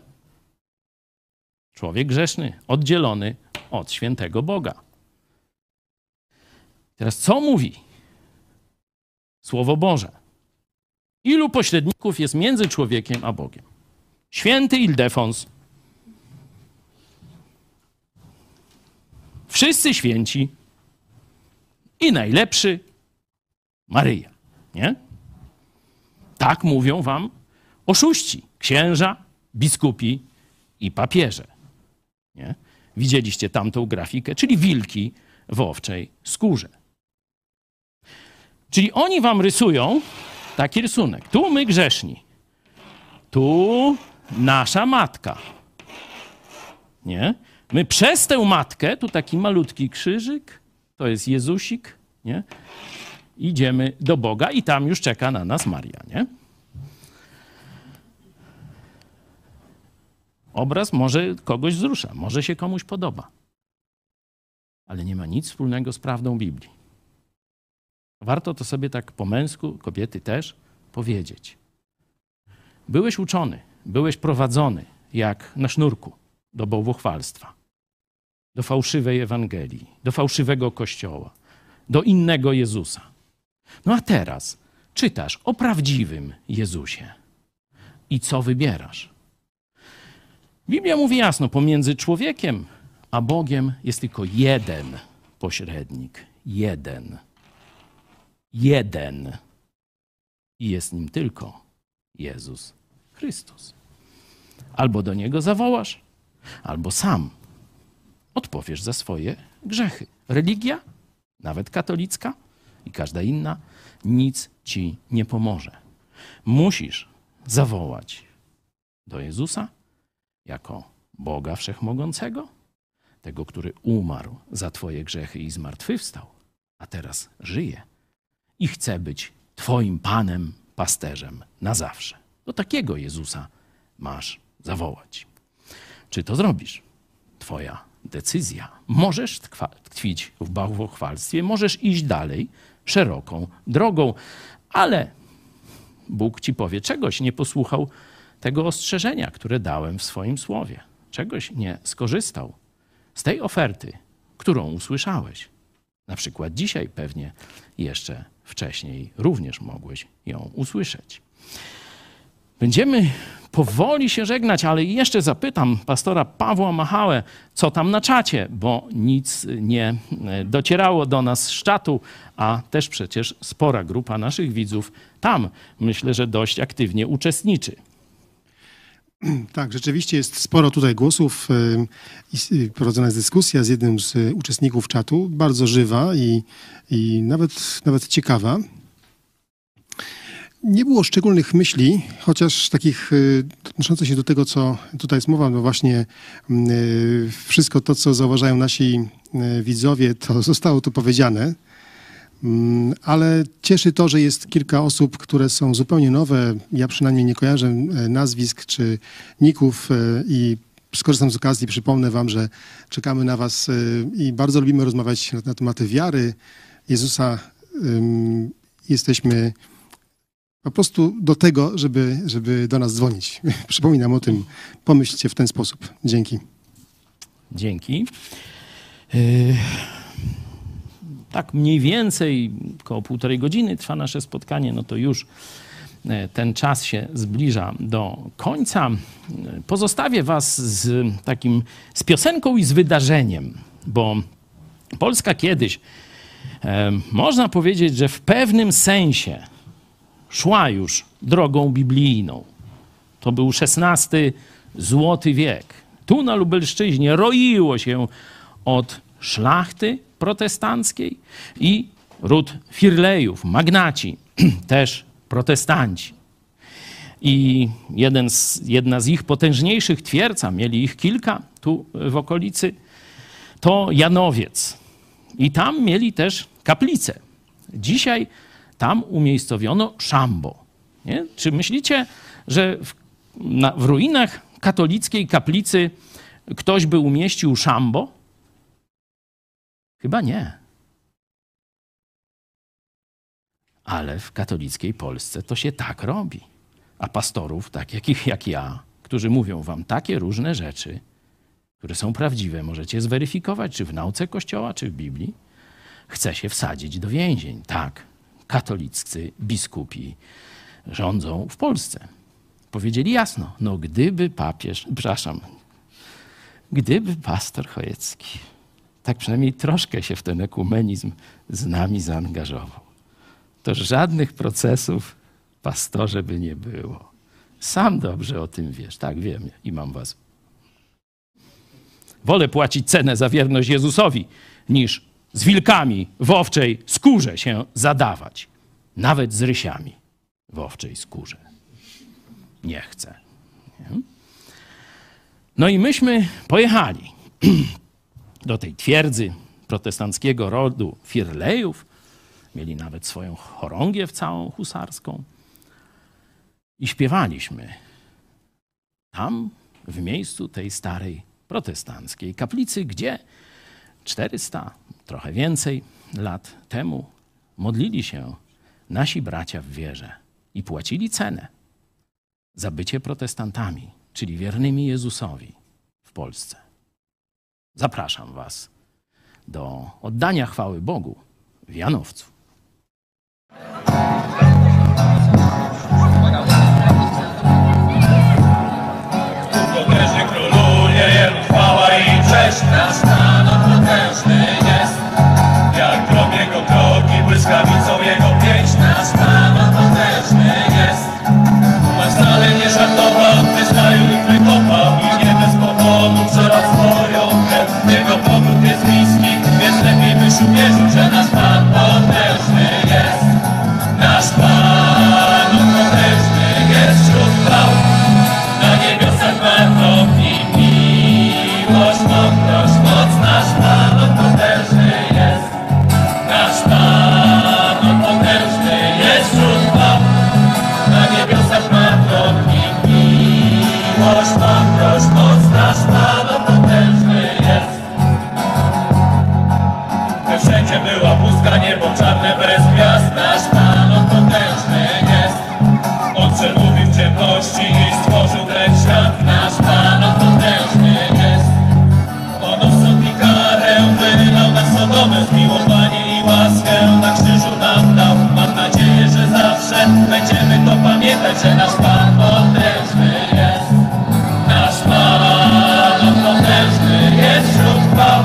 Człowiek grzeszny, oddzielony od świętego Boga. Teraz co mówi Słowo Boże? Ilu pośredników jest między człowiekiem a Bogiem? Święty Ildefons. Wszyscy święci i najlepszy Maryja, nie? Tak mówią wam oszuści, księża, biskupi i papieże, nie? Widzieliście tamtą grafikę, czyli wilki w owczej skórze. Czyli oni wam rysują taki rysunek. Tu my grzeszni, tu nasza matka, nie? My przez tę matkę, tu taki malutki krzyżyk, to jest Jezusik, nie? Idziemy do Boga i tam już czeka na nas Maria, nie? Obraz może kogoś wzrusza, może się komuś podoba, ale nie ma nic wspólnego z prawdą Biblii. Warto to sobie tak po męsku, kobiety też, powiedzieć. Byłeś uczony, byłeś prowadzony jak na sznurku do bałwochwalstwa, do fałszywej Ewangelii, do fałszywego Kościoła, do innego Jezusa. No a teraz czytasz o prawdziwym Jezusie. I co wybierasz? Biblia mówi jasno, pomiędzy człowiekiem a Bogiem jest tylko jeden pośrednik. Jeden. Jeden. I jest nim tylko Jezus Chrystus. Albo do niego zawołasz, albo sam odpowiesz za swoje grzechy. Religia, nawet katolicka i każda inna, nic ci nie pomoże. Musisz zawołać do Jezusa jako Boga Wszechmogącego, tego, który umarł za twoje grzechy i zmartwychwstał, a teraz żyje i chce być twoim Panem, pasterzem na zawsze. Do takiego Jezusa masz zawołać. Czy to zrobisz? Twoja decyzja. Możesz tkwić w bałwochwalstwie, możesz iść dalej szeroką drogą, ale Bóg ci powie, czegoś nie posłuchał tego ostrzeżenia, które dałem w swoim słowie. Czegoś nie skorzystał z tej oferty, którą usłyszałeś. Na przykład dzisiaj, pewnie jeszcze wcześniej również mogłeś ją usłyszeć. Będziemy powoli się żegnać, ale jeszcze zapytam pastora Pawła Machałę, co tam na czacie, bo nic nie docierało do nas z czatu, a też przecież spora grupa naszych widzów tam, myślę, że dość aktywnie uczestniczy. Tak, rzeczywiście jest sporo tutaj głosów i prowadzona jest dyskusja z jednym z uczestników czatu, bardzo żywa i, i nawet, nawet ciekawa. Nie było szczególnych myśli, chociaż takich odnoszących się do tego, co tutaj jest mowa, no właśnie wszystko to, co zauważają nasi widzowie, to zostało tu powiedziane. Ale cieszy to, że jest kilka osób, które są zupełnie nowe. Ja przynajmniej nie kojarzę nazwisk czy ników i skorzystam z okazji, przypomnę wam, że czekamy na was i bardzo lubimy rozmawiać na tematy wiary Jezusa. Jesteśmy po prostu do tego, żeby, żeby do nas dzwonić. Przypominam o tym. Pomyślcie w ten sposób. Dzięki. Dzięki. Yy... Tak mniej więcej około półtorej godziny trwa nasze spotkanie, no to już ten czas się zbliża do końca. Pozostawię was z takim, z piosenką i z wydarzeniem, bo Polska kiedyś, można powiedzieć, że w pewnym sensie szła już drogą biblijną. To był szesnasty złoty wiek. Tu na Lubelszczyźnie roiło się od szlachty protestanckiej i ród Firlejów, magnaci, też protestanci. I jeden z, jedna z ich potężniejszych twierdza, mieli ich kilka tu w okolicy, to Janowiec. I tam mieli też kaplicę. Dzisiaj tam umiejscowiono szambo. Nie? Czy myślicie, że w, na, w ruinach katolickiej kaplicy ktoś by umieścił szambo? Chyba nie. Ale w katolickiej Polsce to się tak robi. A pastorów, tak jakich jak ja, którzy mówią wam takie różne rzeczy, które są prawdziwe, możecie zweryfikować, czy w nauce Kościoła, czy w Biblii, chce się wsadzić do więzień. Tak, katoliccy biskupi rządzą w Polsce. Powiedzieli jasno, no gdyby papież, przepraszam, gdyby pastor Chojecki tak przynajmniej troszkę się w ten ekumenizm z nami zaangażował, to żadnych procesów, pastorze, by nie było. Sam dobrze o tym wiesz. Tak, wiem i mam was. Wolę płacić cenę za wierność Jezusowi, niż z wilkami w owczej skórze się zadawać. Nawet z rysiami w owczej skórze. Nie chcę. Nie? No i myśmy pojechali do tej twierdzy protestanckiego rodu Firlejów. Mieli nawet swoją chorągiew całą husarską. I śpiewaliśmy tam, w miejscu tej starej protestanckiej kaplicy, gdzie czterysta, trochę więcej lat temu modlili się nasi bracia w wierze i płacili cenę za bycie protestantami, czyli wiernymi Jezusowi w Polsce. Zapraszam was do oddania chwały Bogu w Janowcu. Tu potężny króluje, Jemu chwała i cześć, nasz Pan potężny jest. Jak grom jego kroki, błyskawicą jego pięść, nasz Pan potężny jest. Masz dalej nie żartował, wyznają i wykonają. serce nasz Pan potężny jest. Nasz Pan potężny jest wśród chwał.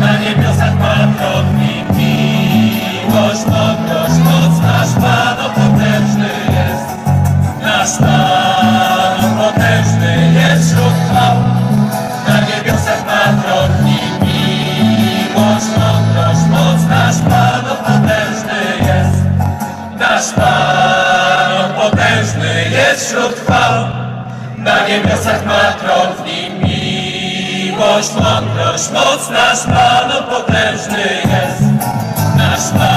Na niebiosach Pan robi miłość, podnoś moc. Nasz Pan potężny jest. Nasz Pan potężny jest wśród chwał. Na niebiosach Pan robi miłość, podnoś moc. Nasz Pan potężny jest. Nasz Pan potężny jest wśród chwał. Na niebiosach ma tron, w nim miłość, mądrość, moc. Nasz Pan potężny jest. Nasz Pan